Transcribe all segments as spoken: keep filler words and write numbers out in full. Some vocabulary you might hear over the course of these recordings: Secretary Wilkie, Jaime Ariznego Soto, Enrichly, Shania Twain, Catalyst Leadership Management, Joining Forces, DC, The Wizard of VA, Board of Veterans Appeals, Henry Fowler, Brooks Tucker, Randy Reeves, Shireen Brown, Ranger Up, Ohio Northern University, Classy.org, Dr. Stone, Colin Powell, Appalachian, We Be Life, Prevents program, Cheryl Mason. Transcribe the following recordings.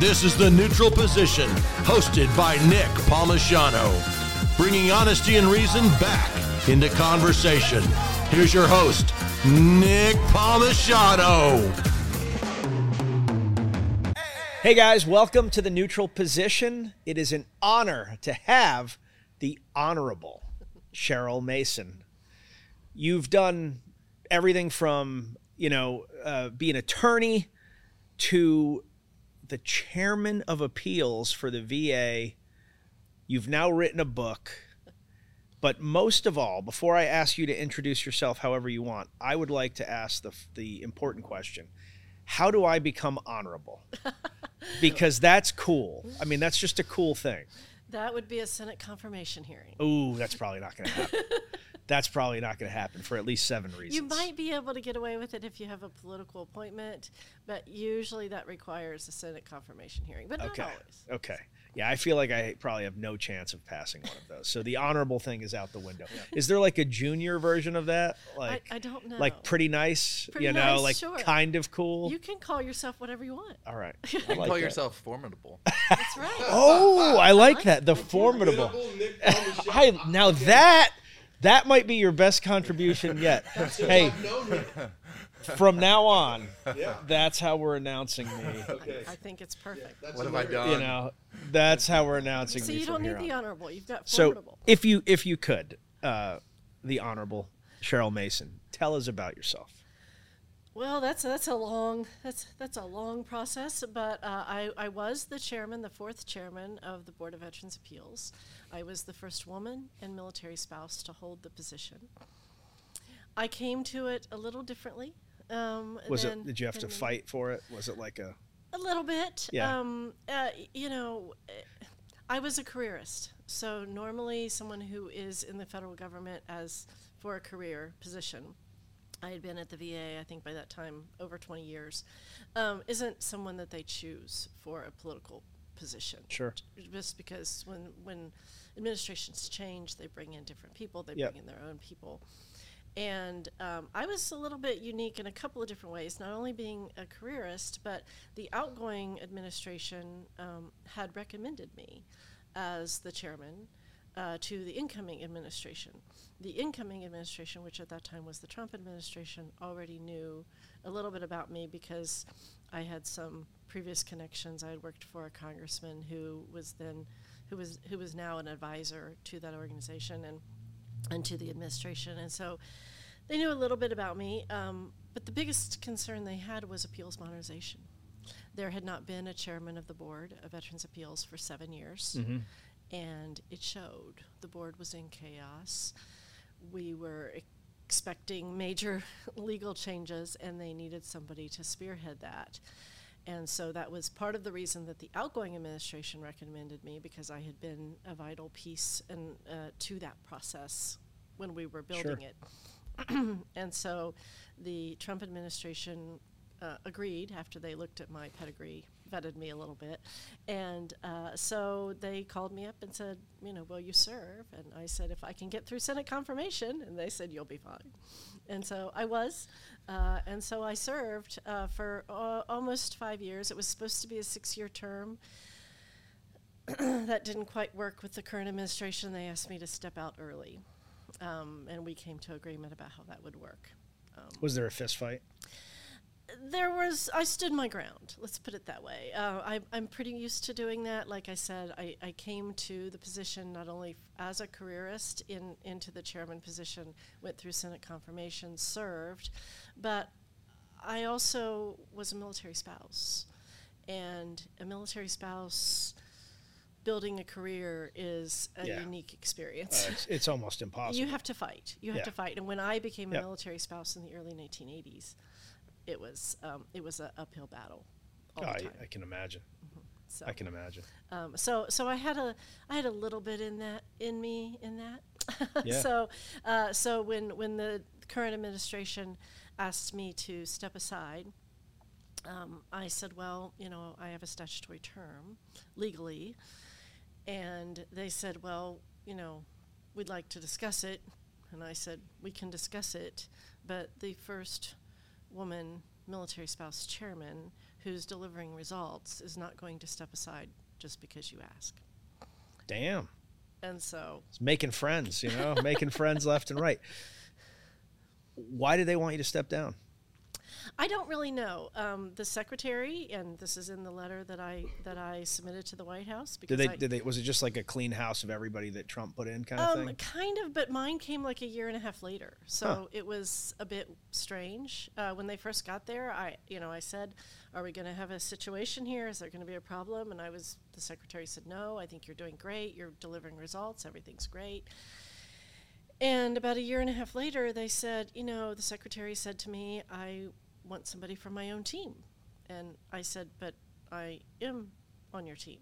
This is The Neutral Position, hosted by Nick Palmisciano, bringing honesty and reason back into conversation. Here's your host, Nick Palmisciano. Hey guys, welcome to The Neutral Position. It is an honor to have the Honorable Cheryl Mason. You've done everything from, you know, uh, being attorney to the chairman of appeals for the V A. You've now written a book. But most of all, before I ask you to introduce yourself however you want, I would like to ask the, the important question. How do I become honorable? Because that's cool. I mean, that's just a cool thing. That would be a Senate confirmation hearing. Ooh, that's probably not going to happen. That's probably not going to happen for at least seven reasons. You might be able to get away with it if you have a political appointment, but usually that requires a Senate confirmation hearing, but not okay. always. Okay. Yeah, I feel like I probably have no chance of passing one of those. So the honorable thing is out the window. Yeah. Is there like a junior version of that? Like I, I don't know. Like pretty nice, pretty you know, nice, like sure. Kind of cool. You can call yourself whatever you want. All right. You can like call that. yourself formidable. That's right. Oh, I like, I like that. The formidable. I, now that that might be your best contribution yet. Hey. From now on, yeah. That's how we're announcing me. Okay. I think it's perfect. Yeah, what have I done? You know, that's how we're announcing me. So you me don't need the honorable. You've got formidable. So if you if you could, uh, the Honorable Cheryl Mason, tell us about yourself. Well, that's that's a long that's that's a long process. But uh, I I was the chairman, the fourth chairman of the Board of Veterans Appeals. I was the first woman and military spouse to hold the position. I came to it a little differently. Um, was then, it? Did you have to fight for it? Was it like a? A little bit. Yeah. Um, uh, you know, I was a careerist, so normally someone who is in the federal government as for a career position, I had been at the V A, I think by that time over twenty years, um, isn't someone that they choose for a political position. Sure. Just because when when administrations change, they bring in different people. They yep. bring in their own people. And um, I was a little bit unique in a couple of different ways, not only being a careerist, but the outgoing administration um, had recommended me as the chairman uh, to the incoming administration. The incoming administration, which at that time was the Trump administration, already knew a little bit about me because I had some previous connections. I had worked for a congressman who was then, who was who was now an advisor to that organization, and. and to the administration, and so they knew a little bit about me, um, but the biggest concern they had was appeals modernization. There had not been a chairman of the Board of Veterans Appeals for seven years, mm-hmm. and it showed. The board was in chaos. We were e- expecting major legal changes, and they needed somebody to spearhead that. And so that was part of the reason that the outgoing administration recommended me, because I had been a vital piece and uh, to that process when we were building sure. it. And so the Trump administration uh, agreed after they looked at my pedigree, vetted me a little bit. And uh, so they called me up and said, you know, will you serve? And I said, if I can get through Senate confirmation. And they said, you'll be fine. And so I was. Uh, and so I served uh, for uh, almost five years. It was supposed to be a six-year term. That didn't quite work with the current administration. They asked me to step out early, um, and we came to agreement about how that would work. Um, was there a fist fight? There was. I stood my ground. Let's put it that way. Uh, I, I'm pretty used to doing that. Like I said, I, I came to the position not only f- as a careerist in into the chairman position, went through Senate confirmation, served, but I also was a military spouse, and a military spouse building a career is a yeah. unique experience. Uh, it's, it's almost impossible. You have to fight. You have yeah. to fight. And when I became yep. a military spouse in the early nineteen eighties. It was um, it was an uphill battle. All oh, the time. I, I can imagine. Mm-hmm. So, I can imagine. Um, so so I had a I had a little bit in that in me in that. Yeah. So uh, so when when the current administration asked me to step aside, um, I said, well, you know, I have a statutory term legally, and they said, well, you know, we'd like to discuss it, and I said, we can discuss it, but the first woman military spouse chairman who's delivering results is not going to step aside just because you ask. Damn. And so it's making friends, you know, making friends left and right. Why do they want you to step down? I don't really know. Um, the secretary, and this is in the letter that I that I submitted to the White House. Because did they? I, did they? Was it just like a clean house of everybody that Trump put in kind of um, thing? Kind of, but mine came like a year and a half later, so huh. It was a bit strange. Uh, when they first got there, I, you know, I said, "Are we going to have a situation here? Is there going to be a problem?" And I was. The secretary said, "No, I think you're doing great. You're delivering results. Everything's great." And about a year and a half later, they said, "You know," the secretary said to me, "I want somebody from my own team." And I said, "But I am on your team.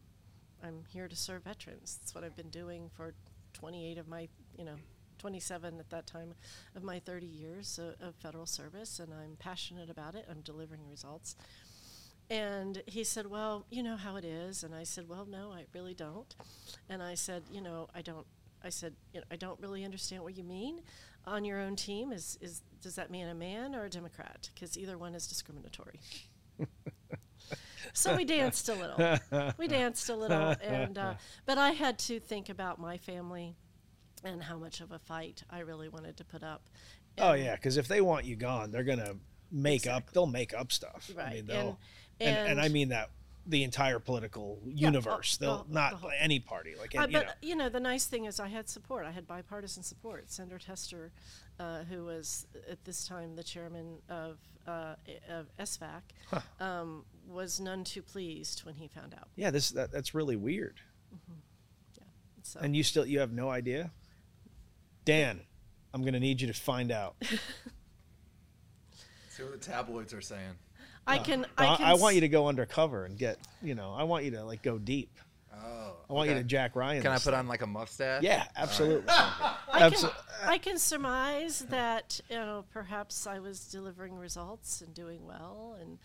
I'm here to serve veterans. That's what I've been doing for twenty-eight of my, you know, twenty-seven at that time of my thirty years uh, of federal service, and I'm passionate about it. I'm delivering results." And he said, "Well, you know how it is." And I said, "Well, no, I really don't." And I said, "You know, I don't, I said, you know, I don't really understand what you mean. On your own team, is, is does that mean a man or a Democrat? Because either one is discriminatory." So we danced a little. We danced a little. and uh, But I had to think about my family and how much of a fight I really wanted to put up. And oh, yeah, because if they want you gone, they're going to make exactly. up. They'll make up stuff. Right. I mean, and, and, and, and I mean that. The entire political universe, yeah, all, all, they'll not the any party. Like, uh, any, but you know. you know, the nice thing is I had support. I had bipartisan support. Senator Tester, uh, who was at this time the chairman of uh, of S V A C, huh. um, was none too pleased when he found out. Yeah, this that, that's really weird. Mm-hmm. Yeah. So. And you still you have no idea, Dan. I'm going to need you to find out. See what the tabloids are saying. I can, uh, I can. I want you to go undercover and get, you know, I want you to like go deep. Oh. I want okay. you to Jack Ryan. Can I put on like a mustache? Yeah, absolutely. Right. I, Absol- can, I can surmise that, you know, perhaps I was delivering results and doing well. And,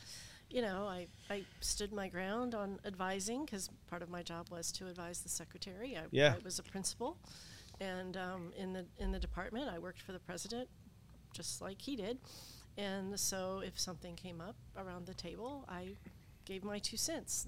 you know, I, I stood my ground on advising because part of my job was to advise the secretary. I, yeah. I was a principal. And um, in the in the department, I worked for the president just like he did. And so if something came up around the table, I gave my two cents.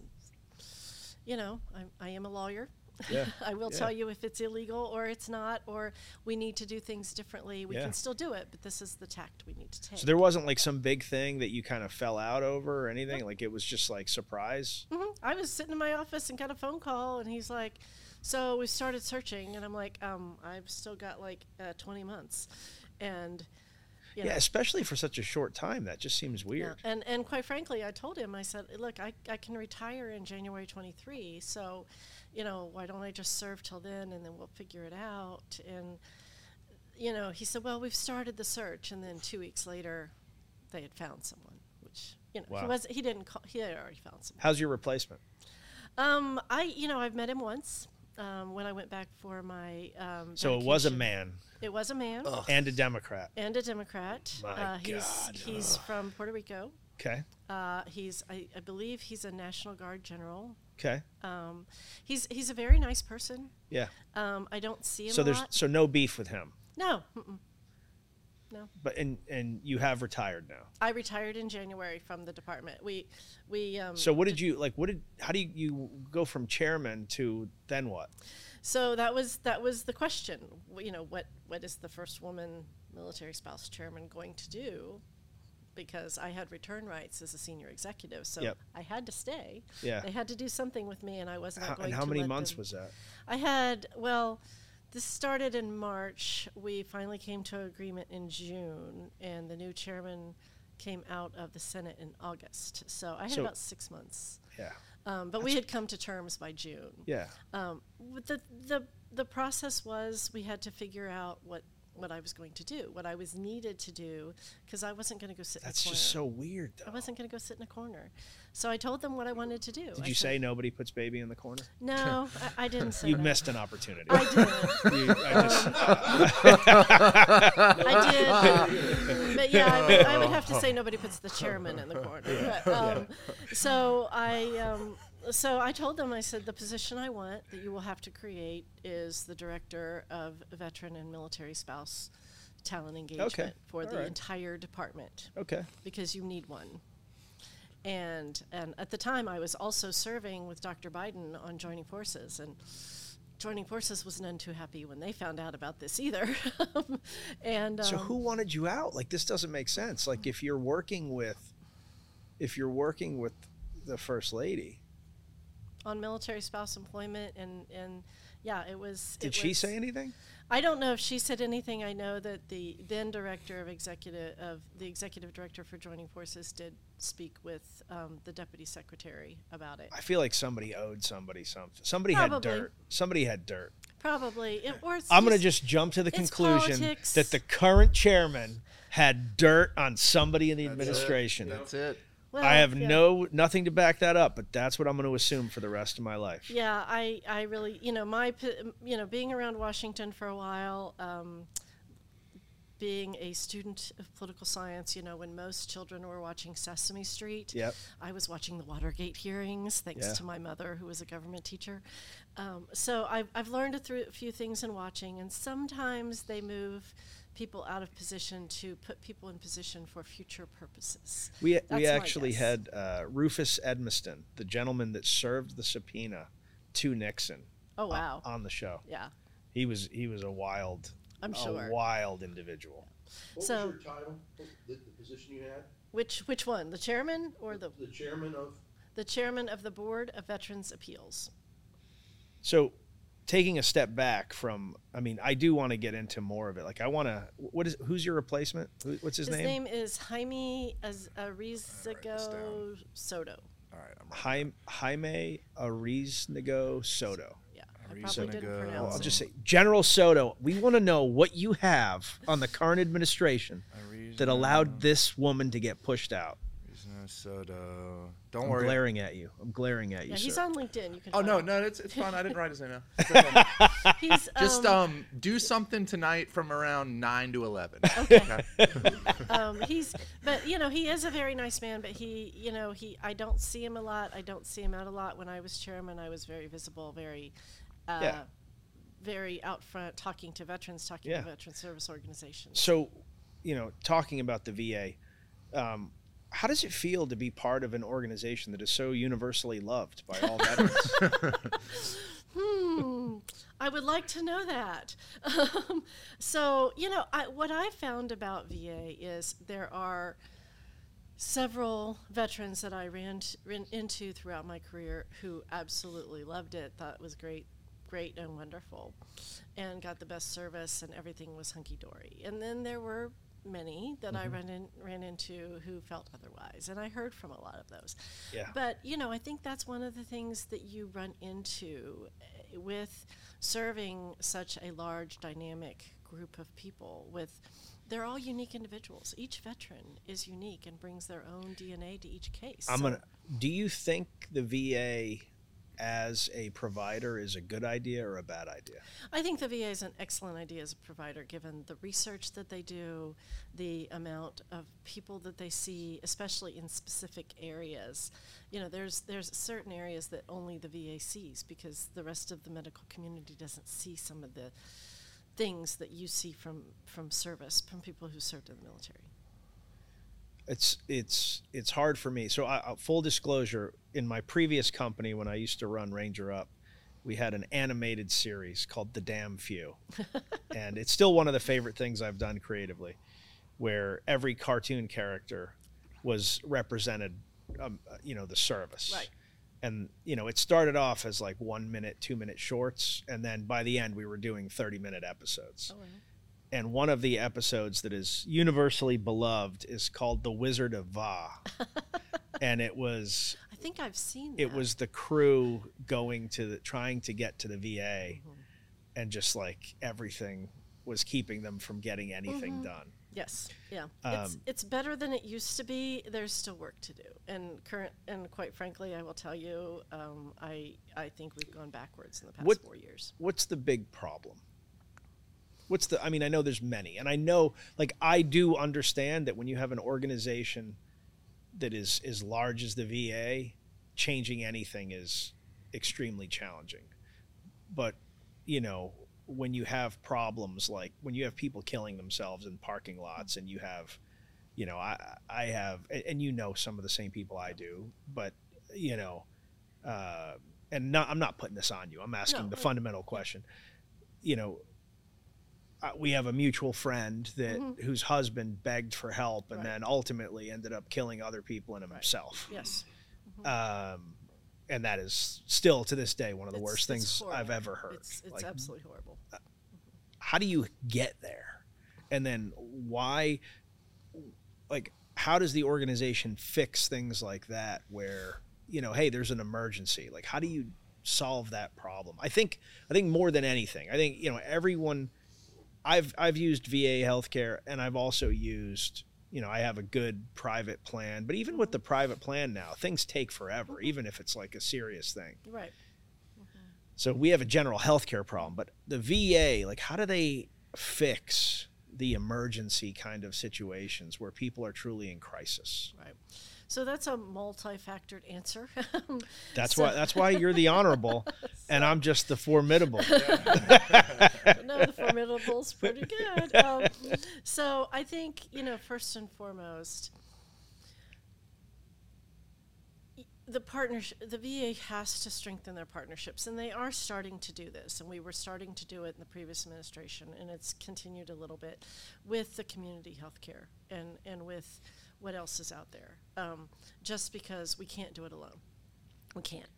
You know, I'm, I am a lawyer. Yeah. I will yeah. tell you if it's illegal or it's not, or we need to do things differently. We yeah. can still do it, but this is the tact we need to take. So there wasn't like some big thing that you kind of fell out over or anything? Nope. Like it was just like surprise? Mm-hmm. I was sitting in my office and got a phone call, and he's like, "So we started searching," and I'm like, um, I've still got like uh, twenty months. And... Yeah, yeah, especially for such a short time. That just seems weird. Yeah. And and quite frankly, I told him, I said, "Look, I, I can retire in January twenty-three, so, you know, why don't I just serve till then, and then we'll figure it out." And, you know, he said, "Well, we've started the search," and then two weeks later, they had found someone, which, you know, wow. he, was, he didn't call, he had already found someone. How's your replacement? Um, I, you know, I've met him once. Um, when I went back for my um, so vacation. It was a man. It was a man. Ugh. And a Democrat. And a Democrat. My uh, he's, God. He's Ugh. from Puerto Rico. Okay. Uh, he's I, I believe he's a National Guard general. Okay. Um, he's he's a very nice person. Yeah. Um, I don't see him. So a there's lot. so no beef with him. No. Mm-mm. No. But and and you have retired now. I retired in January from the department. We we. Um, so what did you like? What did? How do you, you go from chairman to then what? So that was that was the question. You know, what what is the first woman military spouse chairman going to do? Because I had return rights as a senior executive, so yep. I had to stay. Yeah. They had to do something with me, and I was not how, going. And how to many let months them. was that? I had well. This started in March. We finally came to an agreement in June, and the new chairman came out of the Senate in August. So I had so about six months. Yeah. Um, but That's we had come to terms by June. Yeah. Um, the the the process was we had to figure out what, what I was going to do, what I was needed to do, because I wasn't going to go sit That's in a corner. That's just so weird, though. I wasn't going to go sit in a corner. So I told them what I wanted to do. Did I you say nobody puts baby in the corner? No, I, I didn't say you that. You missed an opportunity. I did. you, I, just, um, I did. But, yeah, I would, I would have to say nobody puts the chairman in the corner. Yeah. But, um, yeah. So I... Um, So I told them, I said, the position I want that you will have to create is the director of veteran and military spouse talent engagement okay. for All the right. entire department. Okay. Because you need one. And and at the time, I was also serving with Doctor Biden on Joining Forces. And Joining Forces was none too happy when they found out about this either. and um, So who wanted you out? Like, this doesn't make sense. Like, if you're working with, if you're working with the First Lady. On military spouse employment and, and yeah, it was. Did it she was, say anything? I don't know if she said anything. I know that the then director of executive of the executive director for Joining Forces did speak with um, the deputy secretary about it. I feel like somebody owed somebody something. Somebody Probably. had dirt. Somebody had dirt. Probably. It, or I'm going to just jump to the conclusion politics. that the current chairman had dirt on somebody in the that's administration. It. That's it. Well, I have yeah. no nothing to back that up, but that's what I'm going to assume for the rest of my life. Yeah, I, I really, you know, my, you know, being around Washington for a while, um, being a student of political science, you know, when most children were watching Sesame Street, yep. I was watching the Watergate hearings, thanks yeah. to my mother, who was a government teacher. Um, so I've, I've learned a, th- a few things in watching, and sometimes they move people out of position to put people in position for future purposes. We That's we actually had uh, Rufus Edmiston, the gentleman that served the subpoena to Nixon. Oh wow! On, on the show. Yeah. He was he was a wild, I'm sure, a wild individual. What so, was your title? What, the, the position you had? Which which one? The chairman or the, the the chairman of the chairman of the Board of Veterans Appeals. So. Taking a step back from, I mean, I do want to get into more of it. Like, I want to, what is, who's your replacement? What's his, his name? His name is Jaime Ariznego Soto. All right. I'm Jaime, Jaime Ariznego Soto. Yeah. I probably didn't pronounce it. I'll just say, General Soto, we want to know what you have on the current administration that allowed this woman to get pushed out. Soto. Don't I'm worry. I'm glaring at you. I'm glaring at you. Yeah, he's sir. on LinkedIn. You can. Oh no, him. no, it's it's fine. I didn't write his name out. He's um, just um do something tonight from around nine to eleven. Okay. um, he's but you know he is a very nice man. But he you know he I don't see him a lot. I don't see him out a lot. When I was chairman, I was very visible, very, uh, yeah. very out front, talking to veterans, talking yeah. to veteran service organizations. So, you know, talking about the V A. Um, How does it feel to be part of an organization that is so universally loved by all veterans? hmm, I would like to know that. Um, so, you know, I, what I found about V A is there are several veterans that I ran, t- ran into throughout my career who absolutely loved it, thought it was great, great and wonderful, and got the best service, and everything was hunky-dory. And then there were many that mm-hmm. I ran in, ran into who felt otherwise, and I heard from a lot of those. Yeah. But you know, I think that's one of the things that you run into uh, with serving such a large, dynamic group of people. With they're all unique individuals. Each veteran is unique and brings their own D N A to each case. I'm so. gonna. Do you think the V A as a provider is a good idea or a bad idea? I think the V A is an excellent idea as a provider, given the research that they do, the amount of people that they see, especially in specific areas. You know, there's there's certain areas that only the V A sees because the rest of the medical community doesn't see some of the things that you see from, from service, from people who served in the military. It's it's it's hard for me. So, I, full disclosure, in my previous company, when I used to run Ranger Up, we had an animated series called The Damn Few. And it's still one of the favorite things I've done creatively, where every cartoon character was represented, um, you know, the service. Right. And, you know, it started off as like one minute, two minute shorts. And then by the end, we were doing thirty minute episodes. Oh, wow. And one of the episodes that is universally beloved is called The Wizard of V A. And it was... I think I've seen that. It was the crew going to, the, trying to get to the V A, mm-hmm. and just like everything was keeping them from getting anything mm-hmm. done. Yes, yeah. Um, it's, it's better than it used to be. There's still work to do. And current, and quite frankly, I will tell you, um, I, I think we've gone backwards in the past what, four years. What's the big problem? What's the, I mean, I know there's many, and I know, like, I do understand that when you have an organization that is as large as the V A, changing anything is extremely challenging. But, you know, when you have problems, like when you have people killing themselves in parking lots, and you have you know, I, I have, and you know, some of the same people I do, but you know, uh, and not, I'm not putting this on you. I'm asking no, the I, fundamental question, you know, I, we have a mutual friend that mm-hmm. whose husband begged for help and right. then ultimately ended up killing other people and himself. Right. Yes. Mm-hmm. Um, and that is still to this day, one of the it's, worst things horrible. I've ever heard. It's, it's like, absolutely horrible. Uh, how do you get there? And then why, like, how does the organization fix things like that where, you know, hey, there's an emergency. Like, how do you solve that problem? I think, I think more than anything, I think, you know, everyone I've, I've used V A healthcare, and I've also used, you know, I have a good private plan, but even with the private plan now, things take forever, mm-hmm. even if it's like a serious thing. Right. Mm-hmm. So we have a general healthcare problem, but the V A, like, how do they fix the emergency kind of situations where people are truly in crisis? Right. So that's a multi-factored answer. that's so. why that's why you're the honorable, so. And I'm just the formidable. Yeah. No, the formidable's pretty good. Um, so I think, you know, first and foremost, the partnership, the V A has to strengthen their partnerships, and they are starting to do this, and we were starting to do it in the previous administration, and it's continued a little bit with the community healthcare and, and with what else is out there, um, just because we can't do it alone. We can't.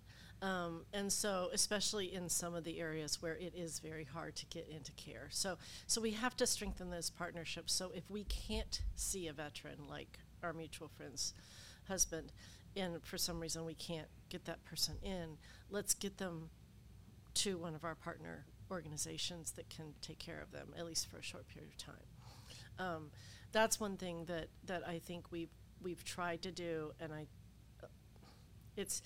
Um, and so, especially in some of the areas where it is very hard to get into care. So, so we have to strengthen those partnerships. So if we can't see a veteran like our mutual friend's husband, and for some reason we can't get that person in, let's get them to one of our partner organizations that can take care of them, at least for a short period of time. Um, that's one thing that, that I think we've, we've tried to do, and I, uh, it's,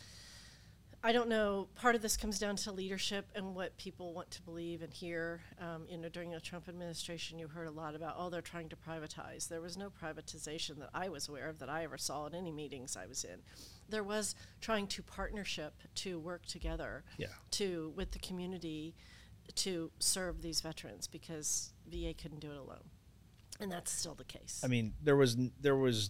I don't know, part of this comes down to leadership and what people want to believe and hear. Um, you know, during the Trump administration, you heard a lot about, oh, they're trying to privatize. There was no privatization that I was aware of that I ever saw in any meetings I was in. There was trying to partnership, to work together, yeah. to with the community to serve these veterans, because V A couldn't do it alone. And that's still the case. I mean, there was, there was,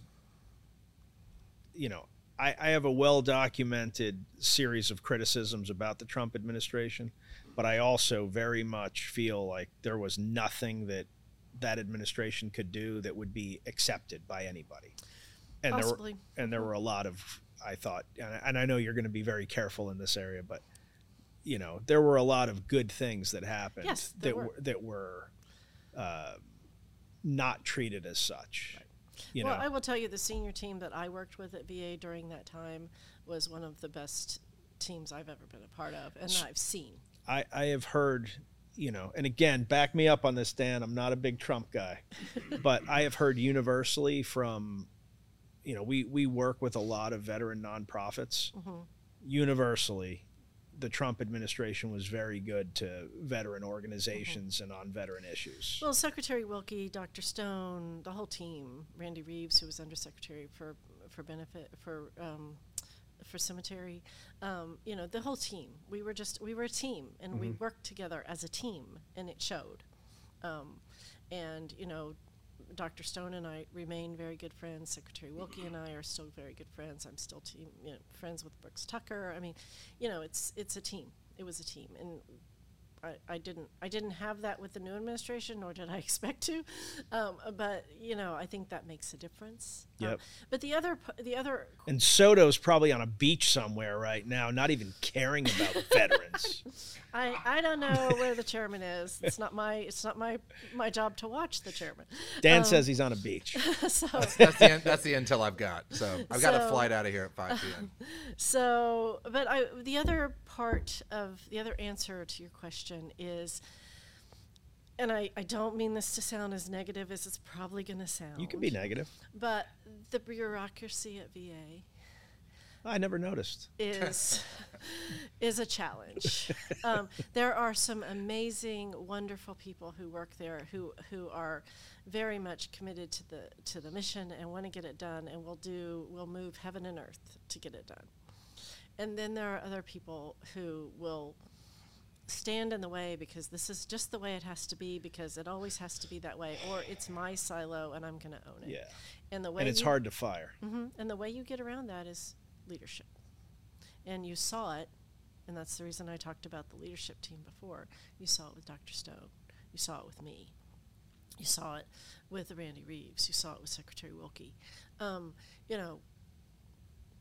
you know, I, I have a well-documented series of criticisms about the Trump administration, but I also very much feel like there was nothing that that administration could do that would be accepted by anybody. And Possibly. There were, and there were a lot of, I thought, and I, and I know you're going to be very careful in this area, but, you know, there were a lot of good things that happened yes, that were, that were, uh, not treated as such. Right. You well, know. I will tell you, the senior team that I worked with at V A during that time was one of the best teams I've ever been a part of, and so I've seen. I, I have heard, you know, and again, back me up on this, Dan, I'm not a big Trump guy, but I have heard universally from, you know, we, we work with a lot of veteran nonprofits. Mm-hmm. Universally, the Trump administration was very good to veteran organizations mm-hmm. and on veteran issues. Well, Secretary Wilkie, Doctor Stone, the whole team, Randy Reeves, who was Undersecretary for for benefit for um, for cemetery, um, you know, the whole team. We were just we were a team, and mm-hmm. we worked together as a team, and it showed. Um, and you know, Doctor Stone and I remain very good friends. Secretary Wilkie and I are still very good friends. I'm still team, you know, friends with Brooks Tucker. I mean, you know, it's it's a team. It was a team, and I, I didn't I didn't have that with the new administration, nor did I expect to. Um, but you know, I think that makes a difference. Yep. Um, but the other the other and Soto's probably on a beach somewhere right now, not even caring about veterans. I, I don't know where the chairman is. It's not my it's not my my job to watch the chairman. Dan um, says he's on a beach. So that's, that's the in, that's the intel I've got. So I've so, got a flight out of here at five p.m. So, but I the other part of the other answer to your question is, and I, I don't mean this to sound as negative as it's probably going to sound. You can be negative. But the bureaucracy at V A. I never noticed. Is is a challenge. Um, there are some amazing, wonderful people who work there who who are very much committed to the to the mission and want to get it done, and will do will move heaven and earth to get it done. And then there are other people who will stand in the way because this is just the way it has to be because it always has to be that way, or it's my silo and I'm going to own it. Yeah. And the way and it's you, hard to fire. Mm-hmm, and the way you get around that is leadership. And you saw it, and that's the reason I talked about the leadership team before. You saw it with Doctor Stone. You saw it with me. You saw it with Randy Reeves. You saw it with Secretary Wilkie. Um, you know,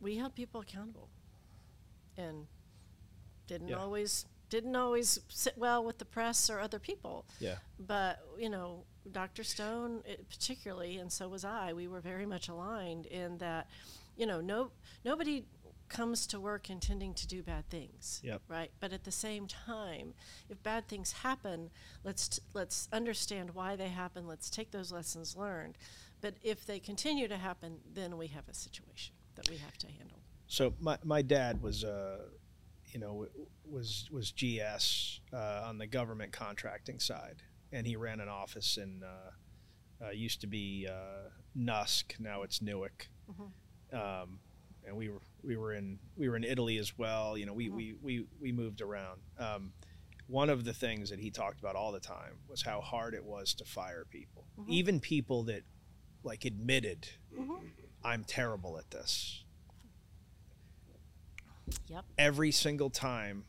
we held people accountable and didn't yeah. always didn't always sit well with the press or other people. Yeah. But, you know, Doctor Stone it particularly, and so was I, we were very much aligned in that, you know, no nobody comes to work intending to do bad things, yep. right? But at the same time, if bad things happen, let's t- let's understand why they happen. Let's take those lessons learned. But if they continue to happen, then we have a situation that we have to handle. So my, my dad was, uh, you know, was was G S uh, on the government contracting side, and he ran an office in uh, uh, used to be uh, Nusk, now it's Newark. Mm-hmm. Um, and we were we were in we were in Italy as well. You know, we, mm-hmm. we, we, we moved around. Um, one of the things that he talked about all the time was how hard it was to fire people, mm-hmm. even people that like admitted, mm-hmm. I'm terrible at this. Yep. Every single time,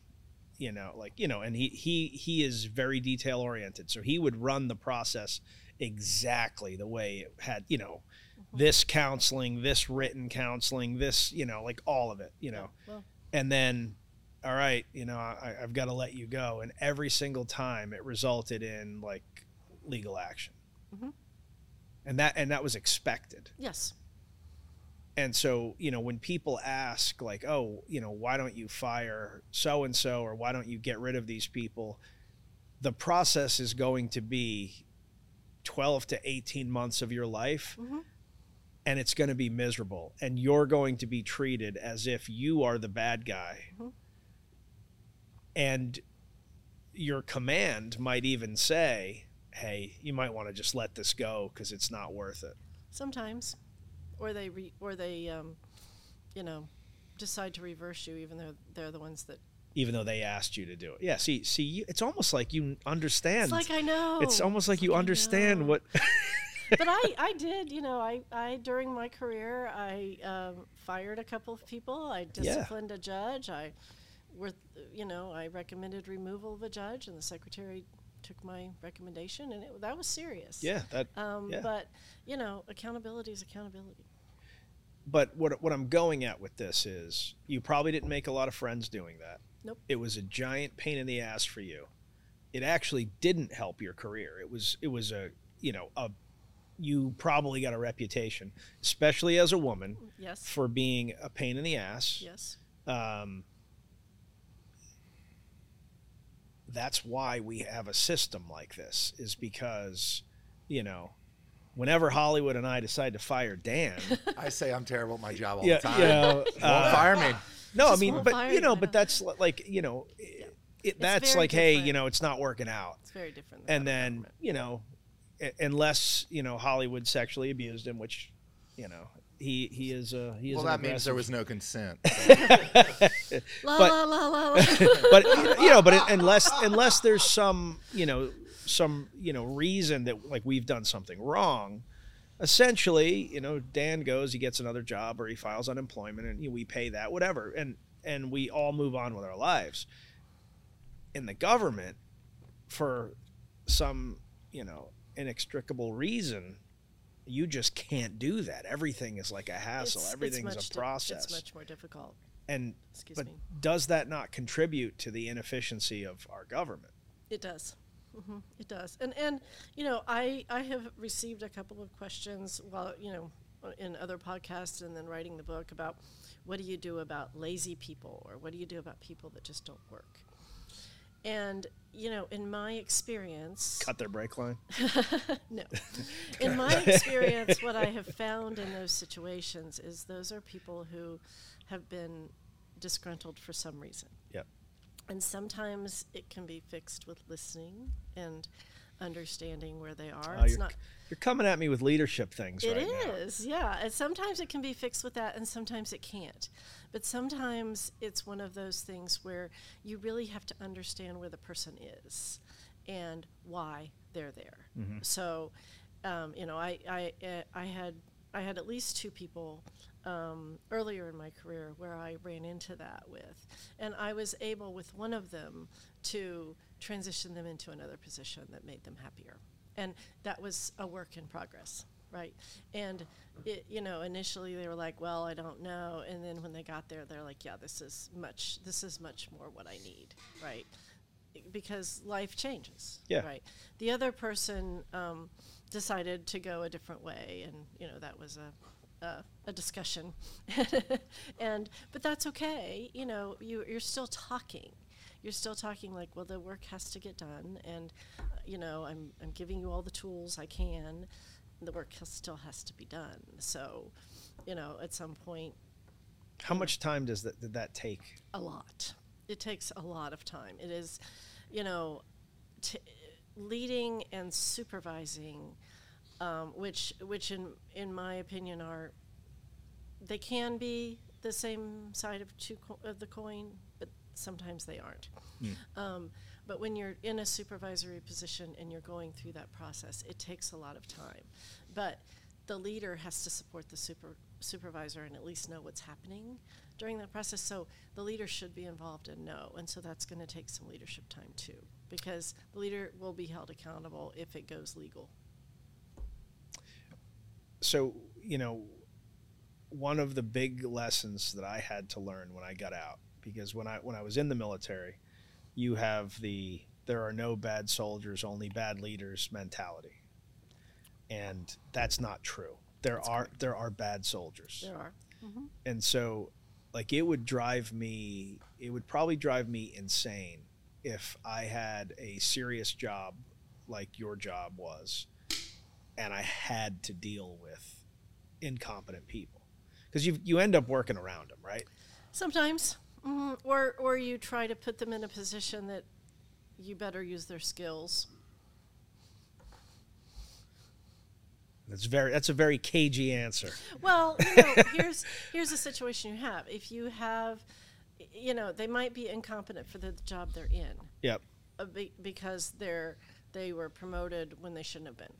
you know, like you know, and he he he is very detail oriented, so he would run the process exactly the way it had, you know. This counseling, this written counseling, this, you know, like all of it, you know, yeah, well. And then, all right, you know, I, I've got to let you go. And every single time it resulted in like legal action. Mm-hmm. And that, and that was expected. Yes. And so, you know, when people ask like, oh, you know, why don't you fire so-and-so, or why don't you get rid of these people? The process is going to be twelve to eighteen months of your life. Mm-hmm. And it's going to be miserable, and you're going to be treated as if you are the bad guy. Mm-hmm. And your command might even say, hey, you might want to just let this go because it's not worth it. Sometimes, or they, re- or they, um, you know, decide to reverse you, even though they're the ones that, even though they asked you to do it. Yeah, see, see, you, it's almost like you understand. It's like, I know. It's almost like it's you like understand what... But I, I did, you know, I, I during my career, I um, fired a couple of people. I disciplined yeah. a judge. I, were, you know, I recommended removal of a judge, and the secretary took my recommendation, and it, that was serious. Yeah, that. Um, yeah. But you know, accountability is accountability. But what what I'm going at with this is, you probably didn't make a lot of friends doing that. Nope. It was a giant pain in the ass for you. It actually didn't help your career. It was it was a you know a you probably got a reputation, especially as a woman, yes. for being a pain in the ass. Yes. Um, that's why we have a system like this, is because, you know, whenever Hollywood and I decide to fire Dan, I say I'm terrible at my job all yeah, the time. You know, won't uh, fire me. No, Just I mean, but you know, but that's like, you know, yeah. it, that's like, different. Hey, you know, it's not working out. It's very different. Than and then, you know, unless, you know, Hollywood sexually abused him, which, you know, he he is a he is. Well, that aggressive. Means there was no consent. but, la, la, la, la. But you know, but unless unless there's some you know some you know reason that like we've done something wrong, essentially, you know, Dan goes, he gets another job, or he files unemployment, and you know, we pay that, whatever, and and we all move on with our lives. In the government, for some you know. inextricable reason, you just can't do that. Everything is like a hassle. It's, everything's it's a process. Di- it's much more difficult. And Excuse but me. Does that not contribute to the inefficiency of our government? It does. Mm-hmm. It does. And and you know, I I have received a couple of questions while you know in other podcasts and then writing the book about what do you do about lazy people, or what do you do about people that just don't work? And, you know, in my experience... Cut their brake line? No. In my experience, what I have found in those situations is those are people who have been disgruntled for some reason. Yep. And sometimes it can be fixed with listening and understanding where they are. Uh, it's you're, not, you're coming at me with leadership things right now. It is, yeah. And sometimes it can be fixed with that, and sometimes it can't. But sometimes it's one of those things where you really have to understand where the person is and why they're there. Mm-hmm. So, um, you know, I, I, I had I had at least two people um, earlier in my career where I ran into that with. And I was able with one of them to transition them into another position that made them happier. And that was a work in progress, right? And, it, you know, initially they were like, well, I don't know. And then when they got there, they're like, yeah, this is much, this is much more what I need, right? Because life changes, yeah. Right? The other person um, decided to go a different way, and you know that was a a, a discussion. and but that's okay. You know, you you're still talking. You're still talking like, well, the work has to get done, and uh, you know, I'm I'm giving you all the tools I can. And the work has, still has to be done. So, you know, at some point. How much know, time does that did that take? A lot. It takes a lot of time. It is, you know, t- leading and supervising, um, which which in in my opinion are, they can be the same side of two co- of the coin, but sometimes they aren't. Mm. Um, but when you're in a supervisory position and you're going through that process, it takes a lot of time. But the leader has to support the super supervisor and at least know what's happening during that process, so the leader should be involved and know, and so that's going to take some leadership time too, because the leader will be held accountable if it goes legal. So, you know, one of the big lessons that I had to learn when I got out, because when I when I was in the military, you have the there are no bad soldiers, only bad leaders mentality, and that's not true. There that's are correct. There are bad soldiers. There are, mm-hmm. and so. Like it would drive me, it would probably drive me insane if I had a serious job like your job was, and I had to deal with incompetent people, because you you end up working around them, right? Sometimes, mm, or or you try to put them in a position that you better use their skills. That's very. That's a very cagey answer. Well, you know, here's here's the situation you have. If you have, you know, they might be incompetent for the job they're in. Yep. Uh, be, because they're they were promoted when they shouldn't have been.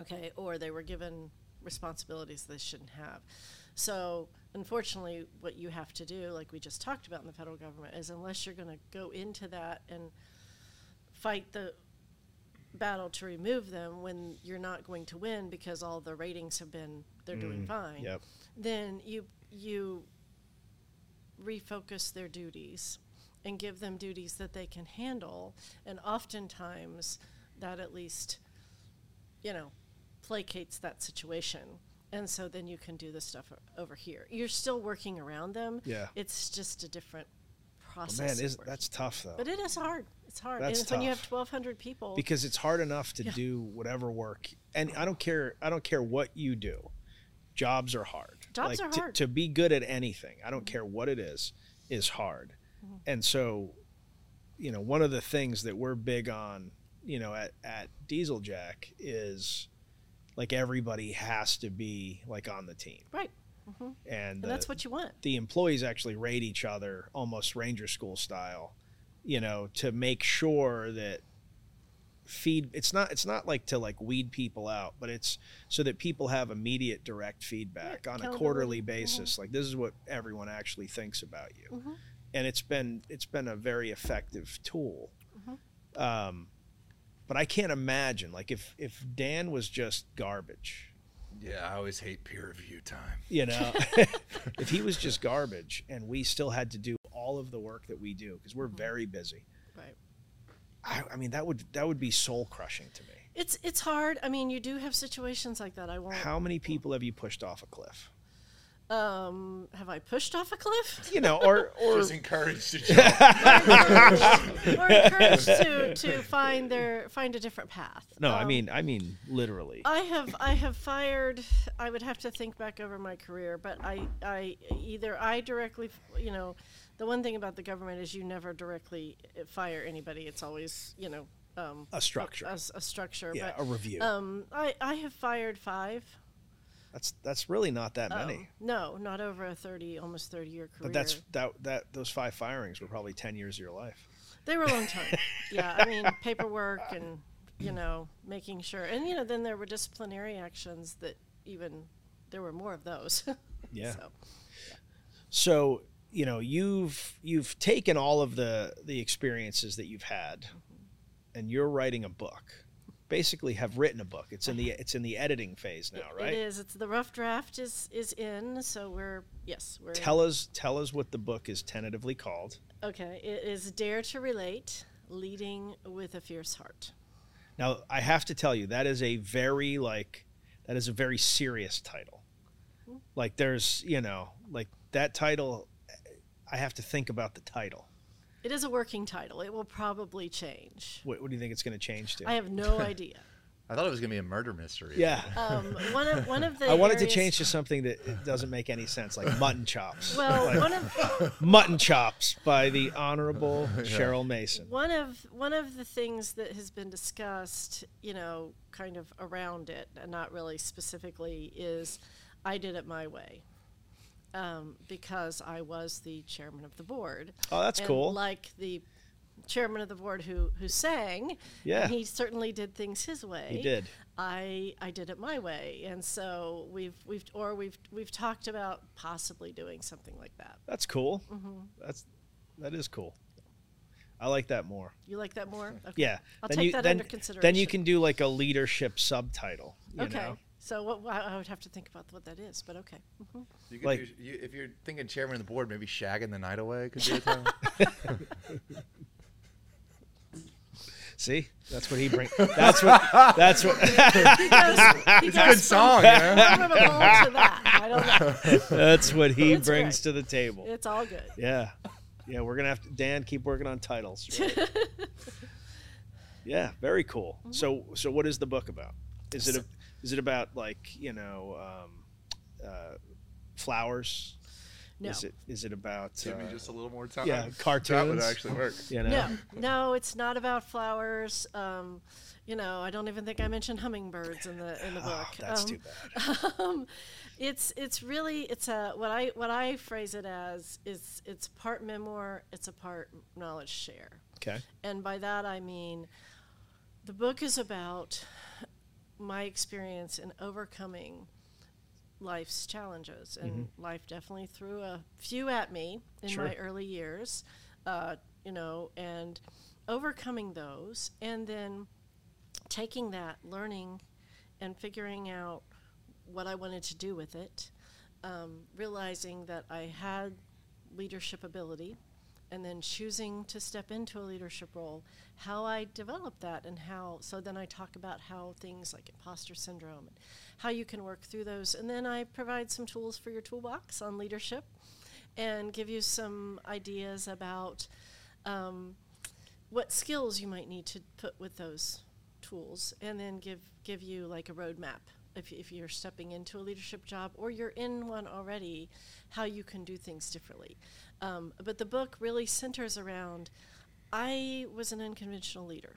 Okay, or they were given responsibilities they shouldn't have. So, unfortunately, what you have to do, like we just talked about in the federal government, is unless you're going to go into that and fight the battle to remove them when you're not going to win because all the ratings have been they're mm, doing fine, yep. Then you you refocus their duties and give them duties that they can handle, and oftentimes that at least, you know, placates that situation, and so then you can do the stuff over here. You're still working around them, yeah. It's just a different process. Well, man, is, that's tough though. But it is hard. It's hard. That's and tough. When you have twelve hundred people. Because it's hard enough to yeah. do whatever work. And I don't care I don't care what you do. Jobs are hard. Jobs like are t- hard. To be good at anything, I don't care what it is, is hard. Mm-hmm. And so, you know, one of the things that we're big on, you know, at, at Diesel Jack is like everybody has to be like on the team. Right. Mm-hmm. And, and the, that's what you want. The employees actually rate each other almost Ranger School style. You know, to make sure that feed it's not it's not like to like weed people out, but it's so that people have immediate direct feedback right. on Countable. a quarterly basis. Mm-hmm. Like this is what everyone actually thinks about you. Mm-hmm. And it's been it's been a very effective tool. Mm-hmm. Um, but I can't imagine like if, if Dan was just garbage. Yeah, I always hate peer review time. You know, if he was just garbage and we still had to do all of the work that we do because we're very busy. Right. I, I mean, that would that would be soul crushing to me. It's it's hard. I mean, you do have situations like that. I won't. How many people have you pushed off a cliff? Um, have I pushed off a cliff? You know, or or just encouraged to jump. or, or encouraged to, to find their find a different path. No, um, I mean I mean literally. I have I have fired. I would have to think back over my career, but I I either I directly you know. The one thing about the government is you never directly fire anybody. It's always, you know, um, a structure, a, a structure, yeah, but, a review. Um, I, I have fired five. That's that's really not that many. Um, no, not over a thirty, almost thirty year career. But that's that that those five firings were probably ten years of your life. They were a long time. Yeah, I mean paperwork and you know making sure, and you know then there were disciplinary actions that even there were more of those. Yeah. So, yeah. So you know you've you've taken all of the the experiences that you've had, mm-hmm. and you're writing a book. Basically have written a book. It's in the it's in the editing phase now, it, right? It is. It's the rough draft is is in, so we're yes, we're Tell in. us tell us what the book is tentatively called. Okay. It is Dare to Relate, Leading with a Fierce Heart. Now, I have to tell you, that is a very like that is a very serious title. Mm-hmm. Like there's, you know, like that title I have to think about the title. It is a working title. It will probably change. What, what do you think it's going to change to? I have no idea. I thought it was going to be a murder mystery. Yeah. Um, one of one of the. I wanted to change to something that it doesn't make any sense, like Mutton Chops. Well, like one of Mutton Chops by the Honorable yeah. Cheryl Mason. One of one of the things that has been discussed, you know, kind of around it, and not really specifically, is I did it my way. Um, because I was the chairman of the board. Oh, that's and cool. Like the chairman of the board who, who sang, yeah. he certainly did things his way. He did. I I did it my way, and so we've we've or we've we've talked about possibly doing something like that. That's cool. Mm-hmm. That's that is cool. I like that more. You like that more? Okay. Yeah. I'll then take you, that then, under consideration. Then you can do like a leadership subtitle. You okay. know? So what, I would have to think about what that is, but okay. Mm-hmm. You could like, do, you, if you're thinking chairman of the board, maybe shagging the night away could be a time. See, that's what he brings. That's what. That's what. he goes, he it's a good song. Yeah. From, from to that. I don't know. That's what he it's brings right. to the table. It's all good. Yeah, yeah. We're gonna have to Dan keep working on titles. Right? Yeah, very cool. Mm-hmm. So, so what is the book about? Is it a Is it about like you know um, uh, flowers? No. Is it is it about? Give me uh, just a little more time. Yeah, cartoons. That would actually work. You know? No, no, it's not about flowers. Um, you know, I don't even think I mentioned hummingbirds in the in the book. Oh, that's um, too bad. um, it's it's really it's a what I what I phrase it as is it's part memoir, it's a part knowledge share. Okay. And by that I mean, the book is about my experience in overcoming life's challenges, and mm-hmm. life definitely threw a few at me in sure. my early years, uh, you know, and overcoming those, and then taking that learning and figuring out what I wanted to do with it, um, realizing that I had leadership ability, and then choosing to step into a leadership role, how I developed that and how, so then I talk about how things like imposter syndrome, and how you can work through those. And then I provide some tools for your toolbox on leadership and give you some ideas about um, what skills you might need to put with those tools, and then give, give you like a roadmap if, if you're stepping into a leadership job or you're in one already, how you can do things differently. Um, but the book really centers around, I was an unconventional leader,